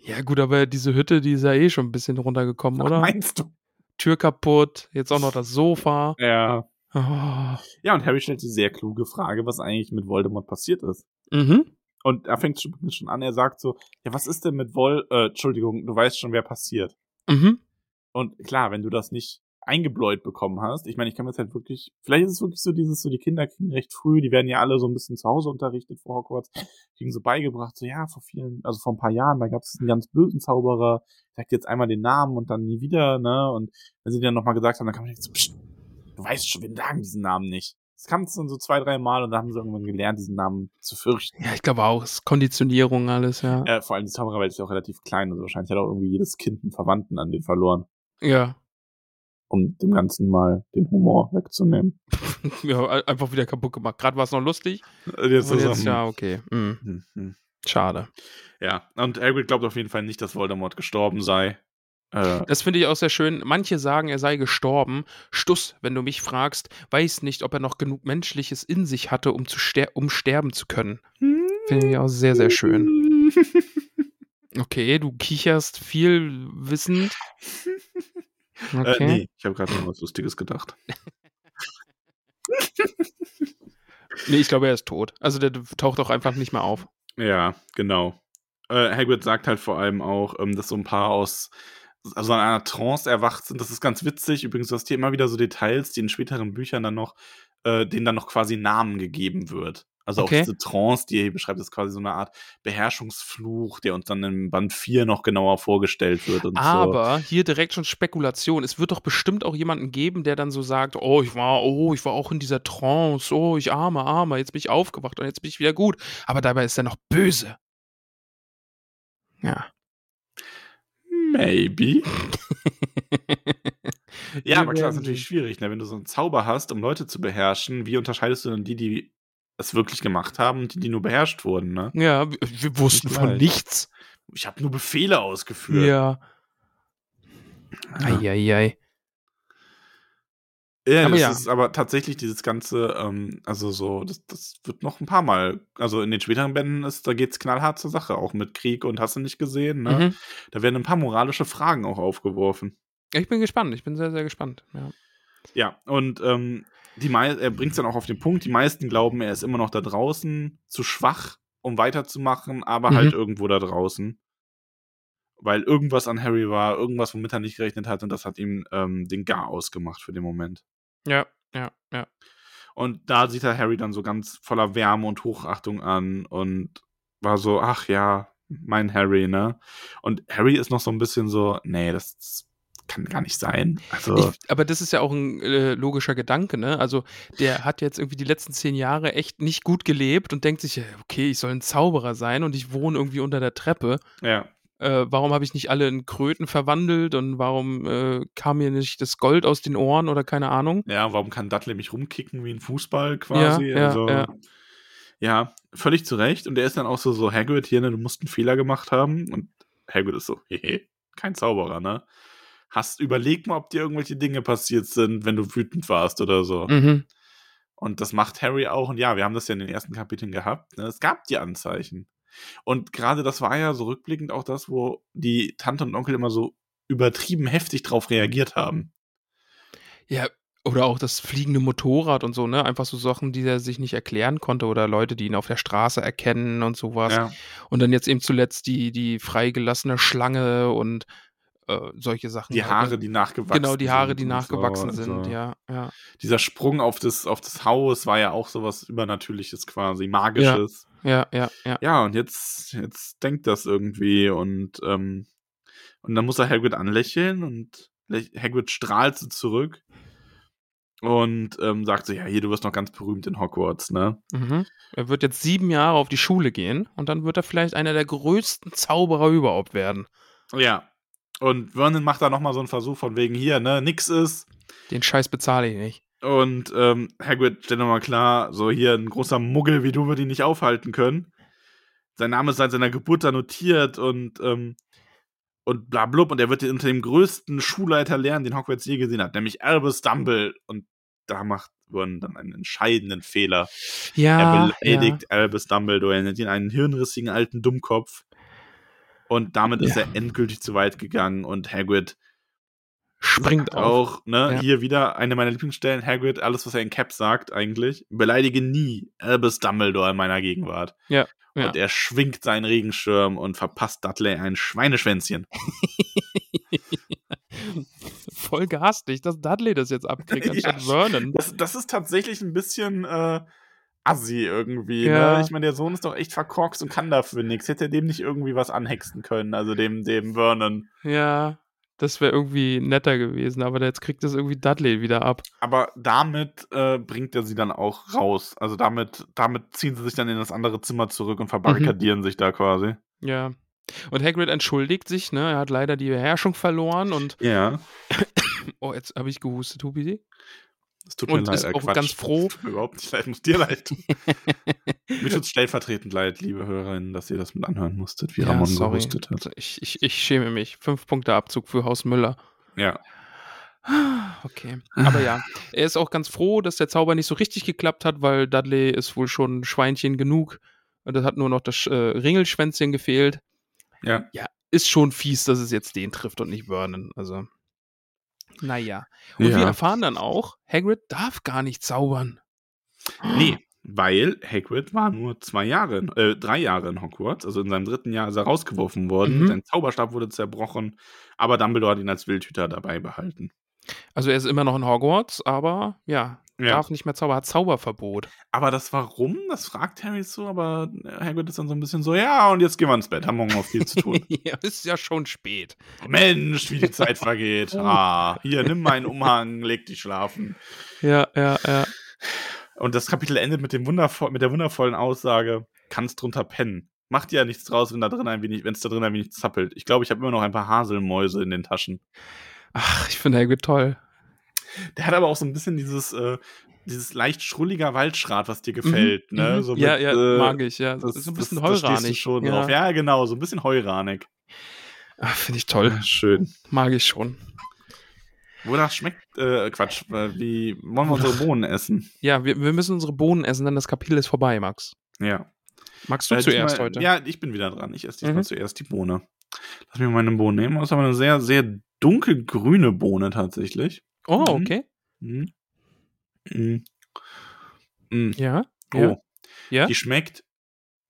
Ja gut, aber diese Hütte, die ist ja eh schon ein bisschen runtergekommen, Ach, oder? Meinst du? Tür kaputt, jetzt auch noch das Sofa. Ja. Oh. Ja, und Harry stellt die sehr kluge Frage, was eigentlich mit Voldemort passiert ist. Mhm. Und er fängt schon an, er sagt so, ja, was ist denn mit Vol... Äh, Entschuldigung, du weißt schon, wer passiert. Mhm. Und klar, wenn du das nicht eingebläut bekommen hast, ich meine, ich kann mir jetzt halt wirklich, vielleicht ist es wirklich so dieses, so die Kinder kriegen recht früh, die werden ja alle so ein bisschen zu Hause unterrichtet vor Hogwarts, kriegen so beigebracht, so ja, vor vielen, also vor ein paar Jahren, da gab es einen ganz bösen Zauberer, sagt jetzt einmal den Namen und dann nie wieder, ne, und wenn sie dir dann nochmal gesagt haben, dann kann man nicht so, psst, du weißt schon, wir sagen diesen Namen nicht. Das kam es dann so zwei, drei Mal und dann haben sie irgendwann gelernt, diesen Namen zu fürchten. Ja, ich glaube auch, es ist Konditionierung alles, ja. Äh, vor allem die Zaubererwelt ist ja auch relativ klein, also wahrscheinlich hat auch irgendwie jedes Kind einen Verwandten an den verloren. Ja. Um dem Ganzen mal den Humor wegzunehmen. Ja, einfach wieder kaputt gemacht. Gerade war es noch lustig. Jetzt ist jetzt, ja, okay. Mhm. Mhm. Schade. Ja, und Hagrid glaubt auf jeden Fall nicht, dass Voldemort gestorben sei. Das finde ich auch sehr schön. Manche sagen, er sei gestorben. Stuss, wenn du mich fragst, weiß nicht, ob er noch genug Menschliches in sich hatte, um, zu ster- um sterben zu können. Finde ich auch sehr, sehr schön. Okay, du kicherst viel wissend. Okay. Äh, nee, ich habe gerade noch was Lustiges gedacht. Nee, ich glaube, er ist tot. Also der taucht auch einfach nicht mehr auf. Ja, genau. Äh, Hagrid sagt halt vor allem auch, ähm, dass so ein paar aus also an einer Trance erwacht sind. Das ist ganz witzig. Übrigens, du hast hier immer wieder so Details, die in späteren Büchern dann noch, äh, denen dann noch quasi Namen gegeben wird. Also okay. Auch diese Trance, die er hier beschreibt, ist quasi so eine Art Beherrschungsfluch, der uns dann im Band vier noch genauer vorgestellt wird. Und aber so. Hier direkt schon Spekulation. Es wird doch bestimmt auch jemanden geben, der dann so sagt, oh, ich war, oh, ich war auch in dieser Trance, oh, ich arme, arme, jetzt bin ich aufgewacht und jetzt bin ich wieder gut. Aber dabei ist er noch böse. Ja. Maybe. Ja, aber klar, ist natürlich schwierig, ne? Wenn du so einen Zauber hast, um Leute zu beherrschen, wie unterscheidest du denn die, die es wirklich gemacht haben und die, die nur beherrscht wurden, ne? Ja, wir, wir wussten nicht von nichts. Ich habe nur Befehle ausgeführt. Ja. Eieiei. Ja, aber das ja. ist aber tatsächlich dieses ganze, ähm, also so, das, das wird noch ein paar Mal, also in den späteren Bänden ist, da geht's knallhart zur Sache, auch mit Krieg und hast du nicht gesehen, ne? Mhm. Da werden ein paar moralische Fragen auch aufgeworfen. Ich bin gespannt, ich bin sehr, sehr gespannt, ja. Ja, und ähm, die mei- er bringt's dann auch auf den Punkt, die meisten glauben, er ist immer noch da draußen, zu schwach, um weiterzumachen, aber mhm. halt irgendwo da draußen. Weil irgendwas an Harry war, irgendwas, womit er nicht gerechnet hat, und das hat ihm ähm, den Gar ausgemacht für den Moment. Ja, ja, ja. Und da sieht er Harry dann so ganz voller Wärme und Hochachtung an und war so, ach ja, mein Harry, ne? Und Harry ist noch so ein bisschen so, nee, das kann gar nicht sein. Also ich, aber das ist ja auch ein äh, logischer Gedanke, ne? Also der hat jetzt irgendwie die letzten zehn Jahre echt nicht gut gelebt und denkt sich, okay, ich soll ein Zauberer sein und ich wohne irgendwie unter der Treppe. Ja. Äh, warum habe ich nicht alle in Kröten verwandelt und warum äh, kam mir nicht das Gold aus den Ohren oder keine Ahnung? Ja, warum kann Dudley mich rumkicken wie ein Fußball quasi? Ja, ja, also, ja. ja völlig zu Recht. Und er ist dann auch so, so Hagrid, hier, ne, du musst einen Fehler gemacht haben. Und Hagrid ist so, hehe, kein Zauberer, ne? Hast überlegt mal, ob dir irgendwelche Dinge passiert sind, wenn du wütend warst oder so. Mhm. Und das macht Harry auch. Und ja, wir haben das ja in den ersten Kapiteln gehabt. Ne? Es gab die Anzeichen. Und gerade das war ja so rückblickend auch das, wo die Tante und Onkel immer so übertrieben heftig drauf reagiert haben. Ja, oder auch das fliegende Motorrad und so, ne? Einfach so Sachen, die er sich nicht erklären konnte oder Leute, die ihn auf der Straße erkennen und sowas. Ja. Und dann jetzt eben zuletzt die, die freigelassene Schlange und äh, solche Sachen. Die Haare, die nachgewachsen sind. Genau, die Haare, die nachgewachsen sind, also, ja, ja. Dieser Sprung auf das, auf das Haus war ja auch sowas Übernatürliches quasi, Magisches. Ja. Ja, ja, ja. Ja, und jetzt, jetzt denkt das irgendwie und, ähm, und dann muss er Hagrid anlächeln und Hagrid strahlt so zurück und ähm, sagt so, ja, hier, du wirst noch ganz berühmt in Hogwarts, ne? Mhm. Er wird jetzt sieben Jahre auf die Schule gehen und dann wird er vielleicht einer der größten Zauberer überhaupt werden. Ja, und Vernon macht da nochmal so einen Versuch von wegen hier, ne, nix ist. Den Scheiß bezahle ich nicht. Und ähm, Hagrid stellt nochmal klar, so hier ein großer Muggel wie du wird ihn nicht aufhalten können. Sein Name ist seit seiner Geburt da notiert und, ähm, und blablub. Und er wird unter dem größten Schulleiter lernen, den Hogwarts je gesehen hat, nämlich Albus Dumbledore. Und da macht Vernon dann einen entscheidenden Fehler. Ja, er beleidigt ja. Albus Dumbledore, er nennt ihn einen hirnrissigen alten Dummkopf. Und damit ja. ist er endgültig zu weit gegangen und Hagrid springt auch, auf. ne, ja. Hier wieder eine meiner Lieblingsstellen, Hagrid, alles, was er in Caps sagt eigentlich, beleidige nie Albus Dumbledore in meiner Gegenwart. Ja. ja. Und er schwingt seinen Regenschirm und verpasst Dudley ein Schweineschwänzchen. Voll garstig, dass Dudley das jetzt abkriegt, anstatt ja, Vernon. Das, das ist tatsächlich ein bisschen äh, assi irgendwie, ja. ne? Ich meine, der Sohn ist doch echt verkorkst und kann dafür nichts. Hätte er dem nicht irgendwie was anhexen können, also dem, dem Vernon. Ja, das wäre irgendwie netter gewesen, aber jetzt kriegt das irgendwie Dudley wieder ab. Aber damit äh, bringt er sie dann auch raus. Also damit, damit ziehen sie sich dann in das andere Zimmer zurück und verbarrikadieren mhm. sich da quasi. Ja. Und Hagrid entschuldigt sich, ne? Er hat leider die Beherrschung verloren und. Ja. Oh, jetzt habe ich gehustet, Hubi. Das tut mir und leid, ist auch Quatsch. Ganz froh. Das tut mir überhaupt nicht leid, muss dir leid tun. Mir tut es stellvertretend leid, liebe Hörerinnen, dass ihr das mit anhören musstet, wie ja, Ramon sorry. gehustet hat. Ich, ich, ich schäme mich. Fünf Punkte Abzug für Haus Müller. Ja. Okay. Aber ja, er ist auch ganz froh, dass der Zauber nicht so richtig geklappt hat, weil Dudley ist wohl schon Schweinchen genug. Und das hat nur noch das äh, Ringelschwänzchen gefehlt. Ja. ja, ist schon fies, dass es jetzt den trifft und nicht Vernon, also naja. Und ja. wir erfahren dann auch, Hagrid darf gar nicht zaubern. Nee, weil Hagrid war nur zwei Jahre, äh, drei Jahre in Hogwarts, also in seinem dritten Jahr ist er rausgeworfen worden, mhm. sein Zauberstab wurde zerbrochen, aber Dumbledore hat ihn als Wildhüter dabei behalten. Also er ist immer noch in Hogwarts, aber ja, ja. darf nicht mehr zaubern, hat Zauberverbot. Aber das Warum, das fragt Harry so, aber Hagrid ist dann so ein bisschen so, ja, und jetzt gehen wir ins Bett, haben morgen noch viel zu tun. Ja, ist ja schon spät. Mensch, wie die Zeit vergeht. Ah, hier, nimm meinen Umhang, leg dich schlafen. Ja, ja, ja. Und das Kapitel endet mit, dem wundervo- mit der wundervollen Aussage, kannst drunter pennen. Macht ja nichts draus, wenn da drin ein wenig, wenn es da drin ein wenig zappelt. Ich glaube, ich habe immer noch ein paar Haselmäuse in den Taschen. Ach, ich finde Hagrid toll. Der hat aber auch so ein bisschen dieses, äh, dieses leicht schrulliger Waldschrat, was dir gefällt. Mhm, ne? So ja, mit, ja, äh, mag ich, ja. Das ist so ein bisschen das, heuranig. Das stehst du schon ja. drauf. Ja, genau, so ein bisschen heuranig. Finde ich toll. Schön. Mag ich schon. Wonach schmeckt, äh, Quatsch, äh, wie wollen wir unsere Bohnen essen? Ja, wir, wir müssen unsere Bohnen essen, denn das Kapitel ist vorbei, Max. Ja. Magst du äh, zuerst diesmal, heute? Ja, ich bin wieder dran. Ich esse diesmal mhm. zuerst die Bohne. Lass mich mal eine Bohne nehmen. Das ist aber eine sehr, sehr dunkelgrüne Bohne tatsächlich. Oh, okay. Mhm. Mhm. Mhm. Ja. Oh. Ja. Die schmeckt,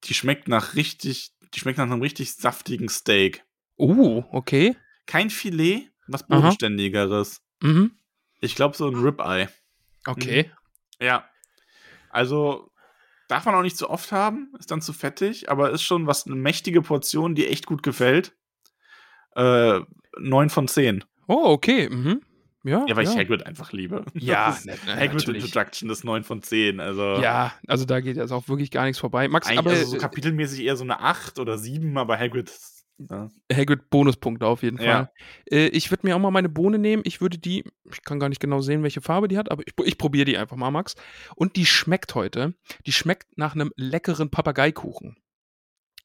die schmeckt nach richtig, die schmeckt nach einem richtig saftigen Steak. Oh, okay. Kein Filet, was bodenständigeres. Mhm. Ich glaube so ein Ribeye. Okay. Mhm. Ja. Also darf man auch nicht zu oft haben, ist dann zu fettig, aber ist schon was eine mächtige Portion, die echt gut gefällt. Äh, neun von zehn. Oh, okay. Mhm. Ja, ja, weil ja. ich Hagrid einfach liebe. Ja, ne, ne, Hagrid natürlich. Introduction ist neun von zehn. Also ja, also da geht jetzt auch wirklich gar nichts vorbei. Max, eigentlich aber also so kapitelmäßig eher so eine acht oder sieben, aber Hagrid. Ja. Hagrid Bonuspunkte auf jeden Fall. Ja. Äh, ich würde mir auch mal meine Bohne nehmen. Ich würde die, ich kann gar nicht genau sehen, welche Farbe die hat, aber ich, ich probiere die einfach mal, Max. Und die schmeckt heute, die schmeckt nach einem leckeren Papageikuchen.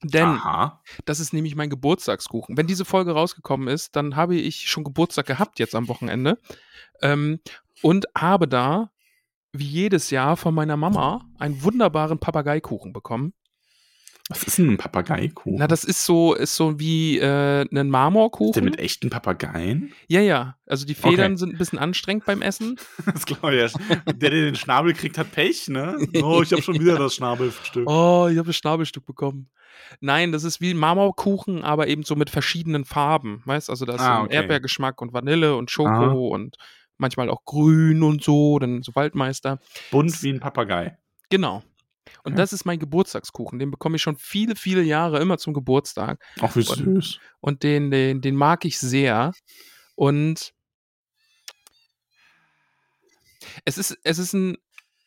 Denn Aha. das ist nämlich mein Geburtstagskuchen. Wenn diese Folge rausgekommen ist, dann habe ich schon Geburtstag gehabt jetzt am Wochenende ähm, und habe da, wie jedes Jahr, von meiner Mama einen wunderbaren Papageikuchen bekommen. Was ist denn ein Papageikuchen? Na, das ist so, ist so wie äh, ein Marmorkuchen. Ist der mit echten Papageien? Ja, ja. Also die Federn okay. sind ein bisschen anstrengend beim Essen. Das glaube ich. Der, der den Schnabel kriegt, hat Pech, ne? Oh, ich habe schon wieder das Schnabelstück. Oh, ich habe das Schnabelstück bekommen. Nein, das ist wie ein Marmorkuchen, aber eben so mit verschiedenen Farben, weißt? Also da ist ah, so okay. Erdbeergeschmack und Vanille und Schoko Aha. und manchmal auch grün und so, dann so Waldmeister. Bunt das, wie ein Papagei. Genau. Und okay. das ist mein Geburtstagskuchen. Den bekomme ich schon viele, viele Jahre immer zum Geburtstag. Ach, wie süß. Und den, den, den mag ich sehr. Und es ist, es ist ein,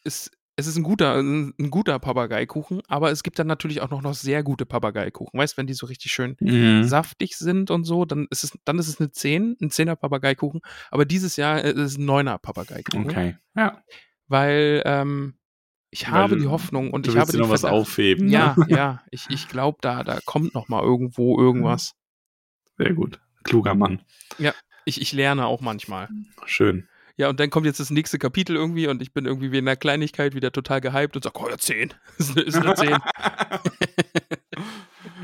es, es ist ein guter, ein, ein guter Papageikuchen, aber es gibt dann natürlich auch noch, noch sehr gute Papageikuchen. Weißt du, wenn die so richtig schön mhm. saftig sind und so, dann ist es, dann ist es eine zehn, ein zehner Papageikuchen. Aber dieses Jahr ist es ein neuner Papageikuchen. Okay, ja. Weil, ähm, ich habe Weil, die Hoffnung und ich habe die noch was aufheben. Ja, ne? ja. Ich, ich glaube, da, da kommt noch mal irgendwo irgendwas. Sehr gut. Kluger Mann. Ja, ich, ich lerne auch manchmal. Schön. Ja, und dann kommt jetzt das nächste Kapitel irgendwie und ich bin irgendwie wie in einer Kleinigkeit wieder total gehypt und sag, oh ja, zehn. Ist eine zehn.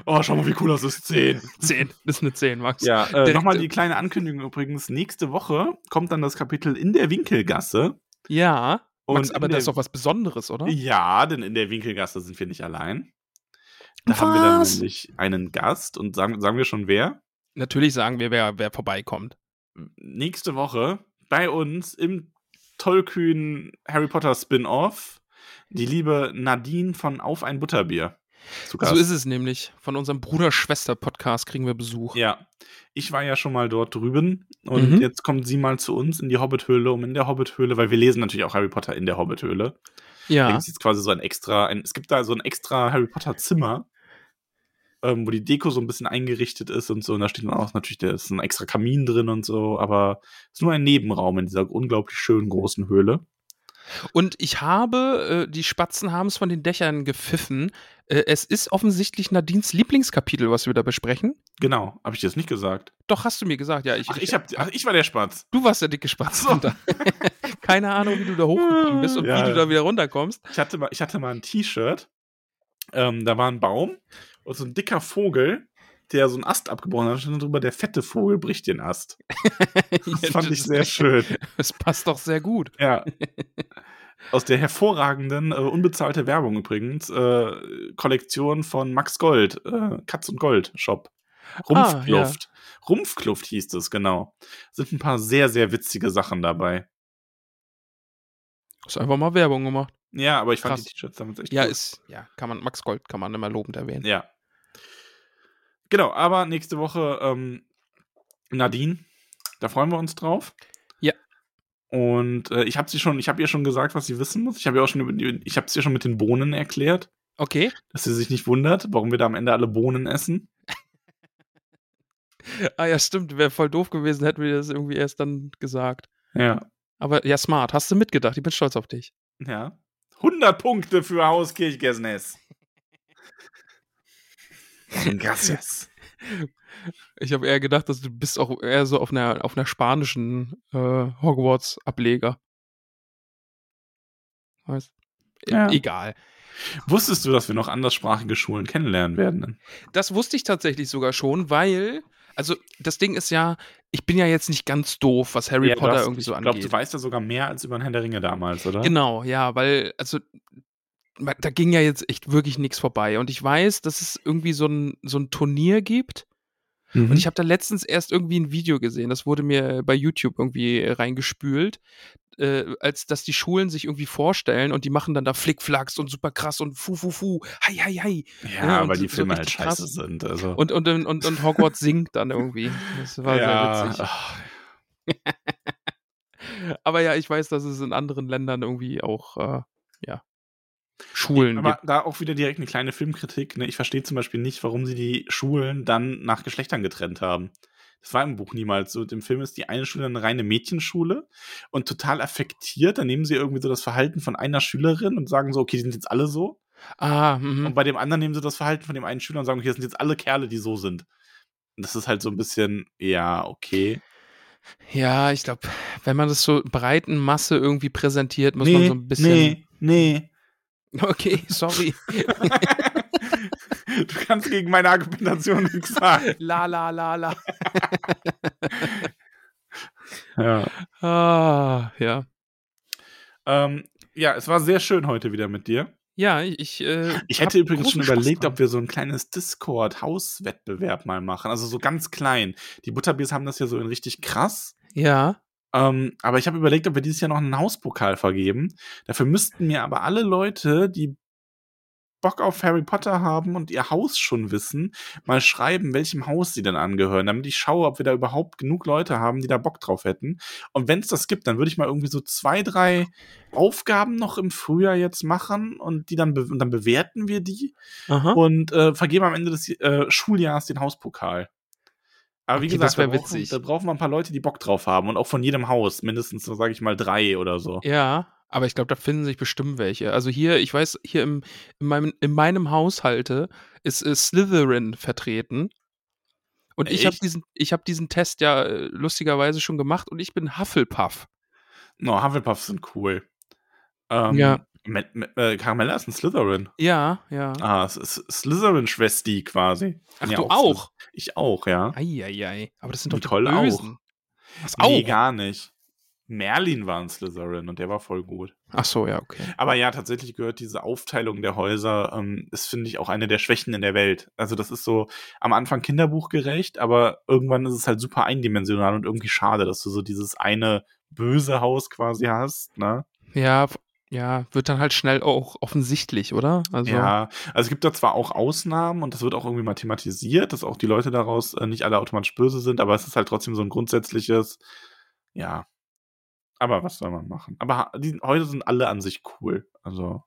Oh, schau mal, wie cool das ist. Zehn. Zehn. Das ist eine Zehn, Max. Ja, äh, nochmal die kleine Ankündigung übrigens. Nächste Woche kommt dann das Kapitel in der Winkelgasse. Ja. Max, und aber das ist doch was Besonderes, oder? Ja, denn in der Winkelgasse sind wir nicht allein. Da was? haben wir dann nämlich einen Gast. Und sagen, sagen wir schon, wer? Natürlich sagen wir, wer, wer vorbeikommt. Nächste Woche bei uns im tollkühnen Harry Potter Spin-Off die liebe Nadine von Auf ein Butterbier. So ist es nämlich. Von unserem Bruder-Schwester-Podcast kriegen wir Besuch. Ja, ich war ja schon mal dort drüben und mhm. jetzt kommt sie mal zu uns in die Hobbit-Höhle, um in der Hobbit-Höhle, weil wir lesen natürlich auch Harry Potter in der Hobbit-Höhle. Ja. Da gibt's jetzt quasi so ein extra, ein, es gibt da so ein extra Harry Potter-Zimmer, ähm, wo die Deko so ein bisschen eingerichtet ist und so. Und da steht dann auch natürlich, da ist ein extra Kamin drin und so, aber es ist nur ein Nebenraum in dieser unglaublich schönen großen Höhle. Und ich habe, äh, die Spatzen haben es von den Dächern gepfiffen. Äh, es ist offensichtlich Nadines Lieblingskapitel, was wir da besprechen. Genau, habe ich dir das nicht gesagt? Doch, hast du mir gesagt, ja. Ich, ach, ich, hab, ach, ich war der Spatz. Du warst der dicke Spatz. So. Keine Ahnung, wie du da hochgekommen bist und ja, wie du da wieder runterkommst. Ich hatte mal, ich hatte mal ein T-Shirt, ähm, da war ein Baum und so ein dicker Vogel, der so einen Ast abgebrochen hat, stand drüber, der fette Vogel bricht den Ast. Das ja, fand das ich sehr schön. Das passt doch sehr gut. Ja. Aus der hervorragenden, äh, unbezahlte Werbung übrigens, äh, Kollektion von Max Gold, äh, Katz und Gold Shop. Rumpfkluft. Ah, ja. Rumpfkluft hieß es, genau. Sind ein paar sehr, sehr witzige Sachen dabei. Hast einfach mal Werbung gemacht. Ja, aber ich Krass. fand die T-Shirts damals echt ja, gut. Ist, ja, kann man, Max Gold kann man immer lobend erwähnen. Ja. Genau, aber nächste Woche ähm, Nadine, da freuen wir uns drauf. Ja. Und äh, ich habe sie schon, ich habe ihr schon gesagt, was sie wissen muss. Ich habe ihr auch schon, ich habe es ihr schon mit den Bohnen erklärt. Okay. Dass sie sich nicht wundert, warum wir da am Ende alle Bohnen essen. Ah ja, stimmt. Wäre voll doof gewesen, hätten wir das irgendwie erst dann gesagt. Ja. Aber ja, smart. Hast du mitgedacht? Ich bin stolz auf dich. Ja. hundert Punkte für Haus Kirchgessness. Gracias. Ich habe eher gedacht, dass du bist auch eher so auf einer, auf einer spanischen äh, Hogwarts-Ableger. Weißt? E- ja. Egal. Wusstest du, dass wir noch anderssprachige Schulen kennenlernen werden? Das wusste ich tatsächlich sogar schon, weil, also das Ding ist ja, ich bin ja jetzt nicht ganz doof, was Harry ja, Potter hast, irgendwie so angeht. Ich glaube, du weißt ja sogar mehr als über den Herrn der Ringe damals, oder? Genau, ja, weil, also da ging ja jetzt echt wirklich nichts vorbei. Und ich weiß, dass es irgendwie so ein, so ein Turnier gibt. Mhm. Und ich habe da letztens erst irgendwie ein Video gesehen. Das wurde mir bei YouTube irgendwie reingespült. Äh, als dass die Schulen sich irgendwie vorstellen und die machen dann da Flickflacks und super krass und fu fu fu, hei hei hei. Ja, ja weil die so Filme halt scheiße sind. Also. Und, und, und, und, und Hogwarts singt dann irgendwie. Das war ja. sehr witzig. Aber ja, ich weiß, dass es in anderen Ländern irgendwie auch, äh, ja, Schulen. Aber da auch wieder direkt eine kleine Filmkritik. Ne? Ich verstehe zum Beispiel nicht, warum sie die Schulen dann nach Geschlechtern getrennt haben. Das war im Buch niemals so. Im Film ist die eine Schule eine reine Mädchenschule und total affektiert. Dann nehmen sie irgendwie so das Verhalten von einer Schülerin und sagen so, okay, die sind jetzt alle so. Ah, mh. Und bei dem anderen nehmen sie das Verhalten von dem einen Schüler und sagen, okay, das sind jetzt alle Kerle, die so sind. Und das ist halt so ein bisschen, ja, okay. Ja, ich glaube, wenn man das so breiten Masse irgendwie präsentiert, muss nee, man so ein bisschen... Nee, nee, okay, sorry. Du kannst gegen meine Argumentation nichts sagen. La, la, la, la. Ja. Ah, ja. Ähm, ja, es war sehr schön heute wieder mit dir. Ja, ich äh, Ich hätte übrigens schon überlegt, ob wir so ein kleines Discord-Hauswettbewerb mal machen. Also so ganz klein. Die Butterbiers haben das ja so in richtig krass. Ja. Ähm, aber ich habe überlegt, ob wir dieses Jahr noch einen Hauspokal vergeben. Dafür müssten mir aber alle Leute, die Bock auf Harry Potter haben und ihr Haus schon wissen, mal schreiben, welchem Haus sie denn angehören, damit ich schaue, ob wir da überhaupt genug Leute haben, die da Bock drauf hätten. Und wenn es das gibt, dann würde ich mal irgendwie so zwei, drei Aufgaben noch im Frühjahr jetzt machen und die dann, be- und dann bewerten wir die. Aha. Und äh, vergeben am Ende des äh, Schuljahres den Hauspokal. Aber wie okay, gesagt, da brauchen, da brauchen wir ein paar Leute, die Bock drauf haben. Und auch von jedem Haus. Mindestens, sage ich mal, drei oder so. Ja, aber ich glaube, da finden sich bestimmt welche. Also hier, ich weiß, hier im, in, meinem, in meinem Haushalte ist, ist Slytherin vertreten. Und Echt? ich habe diesen, hab diesen Test ja äh, lustigerweise schon gemacht. Und ich bin Hufflepuff. No, Hufflepuffs sind cool. Ähm, ja. Me- Me- Carmella ist ein Slytherin. Ja, ja. Ah, es ist Slytherin-Schwester quasi. Ach, ja, du auch? Slytherin. Ich auch, ja. Eieiei. Aber das sind doch die Bösen. Was auch? Nee, gar nicht. Merlin war ein Slytherin und der war voll gut. Ach so, ja, okay. Aber ja, tatsächlich gehört diese Aufteilung der Häuser, ähm, ist, finde ich, auch eine der Schwächen in der Welt. Also das ist so am Anfang kinderbuchgerecht, aber irgendwann ist es halt super eindimensional und irgendwie schade, dass du so dieses eine böse Haus quasi hast, ne? Ja, ja, wird dann halt schnell auch offensichtlich, oder? Also ja, also es gibt da zwar auch Ausnahmen und das wird auch irgendwie mal thematisiert, dass auch die Leute daraus äh, nicht alle automatisch böse sind, aber es ist halt trotzdem so ein grundsätzliches, ja, aber was soll man machen? Aber die Häuser sind alle an sich cool. Also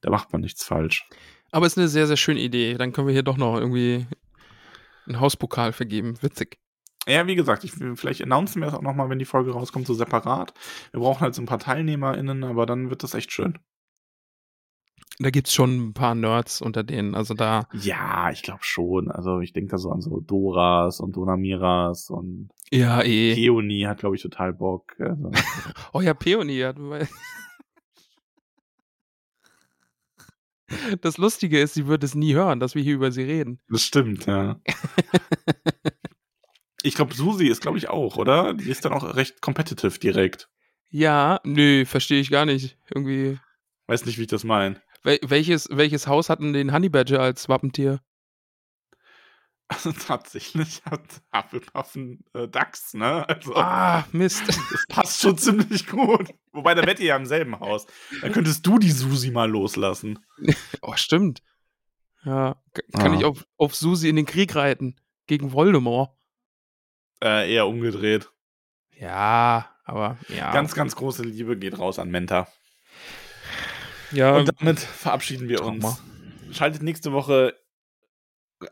da macht man nichts falsch. Aber es ist eine sehr, sehr schöne Idee. Dann können wir hier doch noch irgendwie einen Hauspokal vergeben. Witzig. Ja, wie gesagt, ich, vielleicht announcen wir das auch nochmal, wenn die Folge rauskommt, so separat. Wir brauchen halt so ein paar TeilnehmerInnen, aber dann wird das echt schön. Da gibt's schon ein paar Nerds unter denen, also da... Ja, ich glaube schon, also ich denke da so an so Doras und Donamiras und... Ja, eh. Peony hat, glaube ich, total Bock. Also oh ja, Peony hat... Das Lustige ist, sie wird es nie hören, dass wir hier über sie reden. Das stimmt, ja. Ich glaube, Susi ist, glaube ich, auch, oder? Die ist dann auch recht competitive direkt. Ja, nö, verstehe ich gar nicht, irgendwie... Weiß nicht, wie ich das meine. Wel- welches, welches Haus hatten den Honey Badger als Wappentier? Also tatsächlich hat Hufflepuff einen äh, Dachs, ne? Also, ah, Mist. Das passt schon ziemlich gut. Wobei, da wärt ihr ja im selben Haus. Dann könntest du die Susi mal loslassen. Oh, stimmt. Ja, k- kann ah. ich auf, auf Susi in den Krieg reiten? Gegen Voldemort? Äh, eher umgedreht. Ja, aber ja. Ganz, ganz große Liebe geht raus an Menta. Ja, und damit verabschieden wir Trauma. uns. Schaltet nächste Woche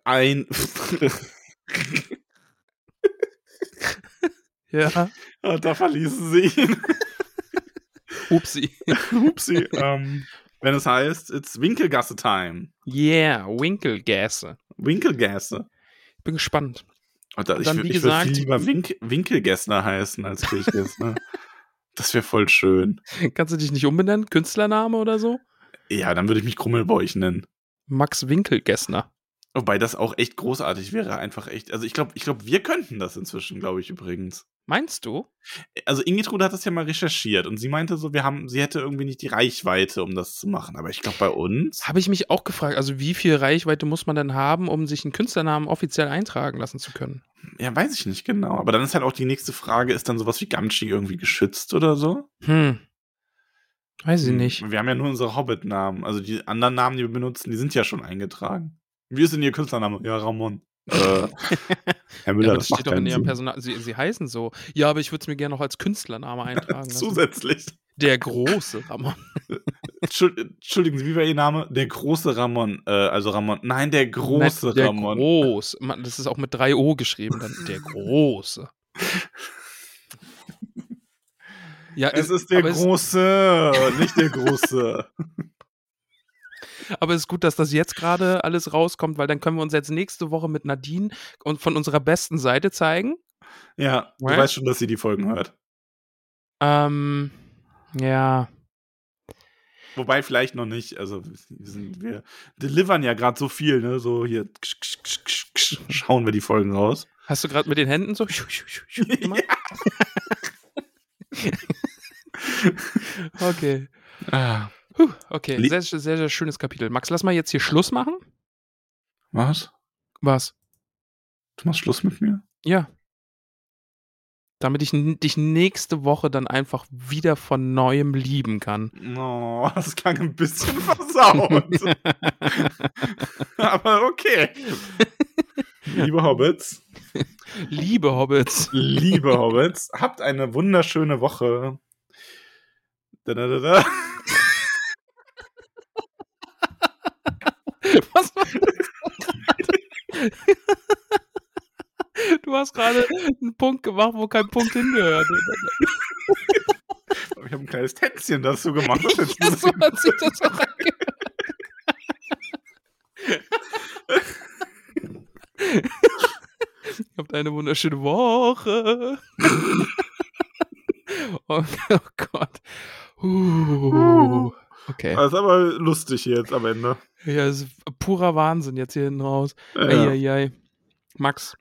ein. Ja. Und da verließen sie ihn. Upsi. Upsi. ähm, wenn es heißt, it's Winkelgasse-Time. Yeah, Winkelgasse. Winkelgasse. Ich bin gespannt. Und da, und dann, ich, wie ich gesagt, würde viel lieber Wink- Winkelgässner heißen als Kirchgässner. Das wäre voll schön. Kannst du dich nicht umbenennen? Künstlername oder so? Ja, dann würde ich mich Krummelbäuch nennen. Max Winkelgässner. Wobei das auch echt großartig wäre, einfach echt. Also ich glaube, ich glaube, wir könnten das inzwischen, glaube ich, übrigens. Meinst du? Also Ingetrude hat das ja mal recherchiert und sie meinte so, wir haben, sie hätte irgendwie nicht die Reichweite, um das zu machen. Aber ich glaube, bei uns... Habe ich mich auch gefragt, also wie viel Reichweite muss man denn haben, um sich einen Künstlernamen offiziell eintragen lassen zu können? Ja, weiß ich nicht genau. Aber dann ist halt auch die nächste Frage, ist dann sowas wie Gamschi irgendwie geschützt oder so? Hm. Weiß ich nicht. Wir haben ja nur unsere Hobbit-Namen. Also die anderen Namen, die wir benutzen, die sind ja schon eingetragen. Wie ist denn ihr Künstlername? Ja, Ramon. äh, Herr Müller, ja, das, das steht doch in ihrem Personal. Sie, sie heißen so. Ja, aber ich würde es mir gerne noch als Künstlername eintragen. Zusätzlich. Der große Ramon. Entschuldigen Sie, wie war Ihr Name? Der große Ramon. Äh, also Ramon. Nein, der große Nein, der Ramon. Der große. Das ist auch mit drei O geschrieben. Dann. Der große. Ja, es ist der große, es... nicht der große. Aber es ist gut, dass das jetzt gerade alles rauskommt, weil dann können wir uns jetzt nächste Woche mit Nadine und von unserer besten Seite zeigen. Ja, du right? weißt schon, dass sie die Folgen hört. Ähm, ja. Wobei vielleicht noch nicht, also wir, sind, wir delivern ja gerade so viel, ne, so hier ksch, ksch, ksch, ksch, ksch, schauen wir die Folgen raus. Hast du gerade mit den Händen so gemacht? Okay. Ah. Puh, okay, sehr, sehr, sehr schönes Kapitel. Max, lass mal jetzt hier Schluss machen. Was? Was? Du machst Schluss mit mir? Ja. Damit ich n- dich nächste Woche dann einfach wieder von Neuem lieben kann. Oh, das klang ein bisschen versaut. Aber okay. Liebe Hobbits. Liebe Hobbits. Liebe Hobbits. Habt eine wunderschöne Woche. Da, da, da, da. Was war das? Du hast gerade einen Punkt gemacht, wo kein Punkt hingehört. Ich habe ein kleines Tänzchen dazu gemacht. Ja, so hat sich das auch angehört. Habt eine wunderschöne Woche. Oh, oh Gott. Uh, okay. okay. Das ist aber lustig jetzt am Ende. Ja, das ist purer Wahnsinn jetzt hier hinten raus. Ja. Ei, ei, ei. Max,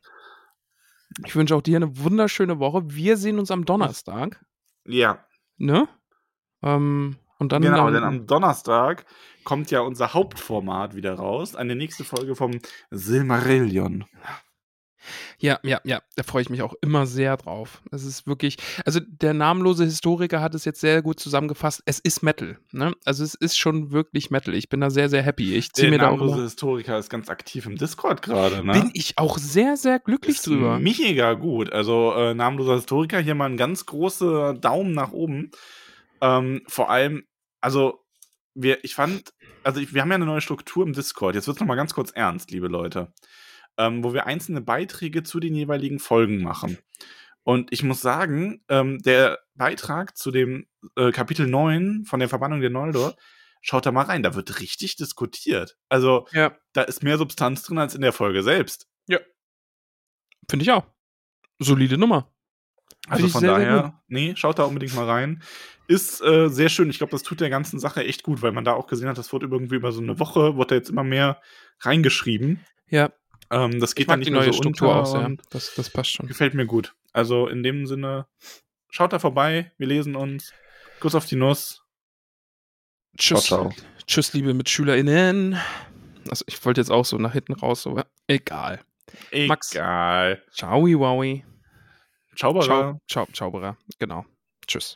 ich wünsche auch dir eine wunderschöne Woche. Wir sehen uns am Donnerstag. Ja. Ne? Ähm, und dann genau, dann, denn am Donnerstag kommt ja unser Hauptformat wieder raus. Eine nächste Folge vom Silmarillion. Ja, ja, ja, da freue ich mich auch immer sehr drauf. Das ist wirklich, also der namenlose Historiker hat es jetzt sehr gut zusammengefasst, es ist Metal, ne? Also es ist schon wirklich Metal, ich bin da sehr, sehr happy. Ich zieh mir da auch. Der namenlose Historiker ist ganz aktiv im Discord gerade, ne? Bin ich auch sehr, sehr glücklich ist drüber. Mega gut, also äh, namenloser Historiker, hier mal ein ganz großer Daumen nach oben. Ähm, vor allem, also wir, ich fand, also ich, wir haben ja eine neue Struktur im Discord, jetzt wird es nochmal ganz kurz ernst, liebe Leute. Ähm, wo wir einzelne Beiträge zu den jeweiligen Folgen machen. Und ich muss sagen, ähm, der Beitrag zu dem äh, Kapitel neun von der Verbannung der Noldor, schaut da mal rein, da wird richtig diskutiert. Also, ja. Da ist mehr Substanz drin als in der Folge selbst. Ja. Finde ich auch. Solide Nummer. Also von sehr, daher, sehr nee, schaut da unbedingt mal rein. Ist äh, sehr schön. Ich glaube, das tut der ganzen Sache echt gut, weil man da auch gesehen hat, das wurde irgendwie über so eine Woche, wurde da jetzt immer mehr reingeschrieben. Ja. Ähm, das geht dann nicht die neue so Struktur aus, ja. Das, das passt schon. Gefällt mir gut. Also in dem Sinne, schaut da vorbei, wir lesen uns. Kuss auf die Nuss. Tschüss. Ciao, ciao. Tschüss, liebe MitschülerInnen. Also ich wollte jetzt auch so nach hinten raus, so. Egal. Egal. Max. Ciao, wowi. Zauberer. Ciao, Zauberer. Genau. Tschüss.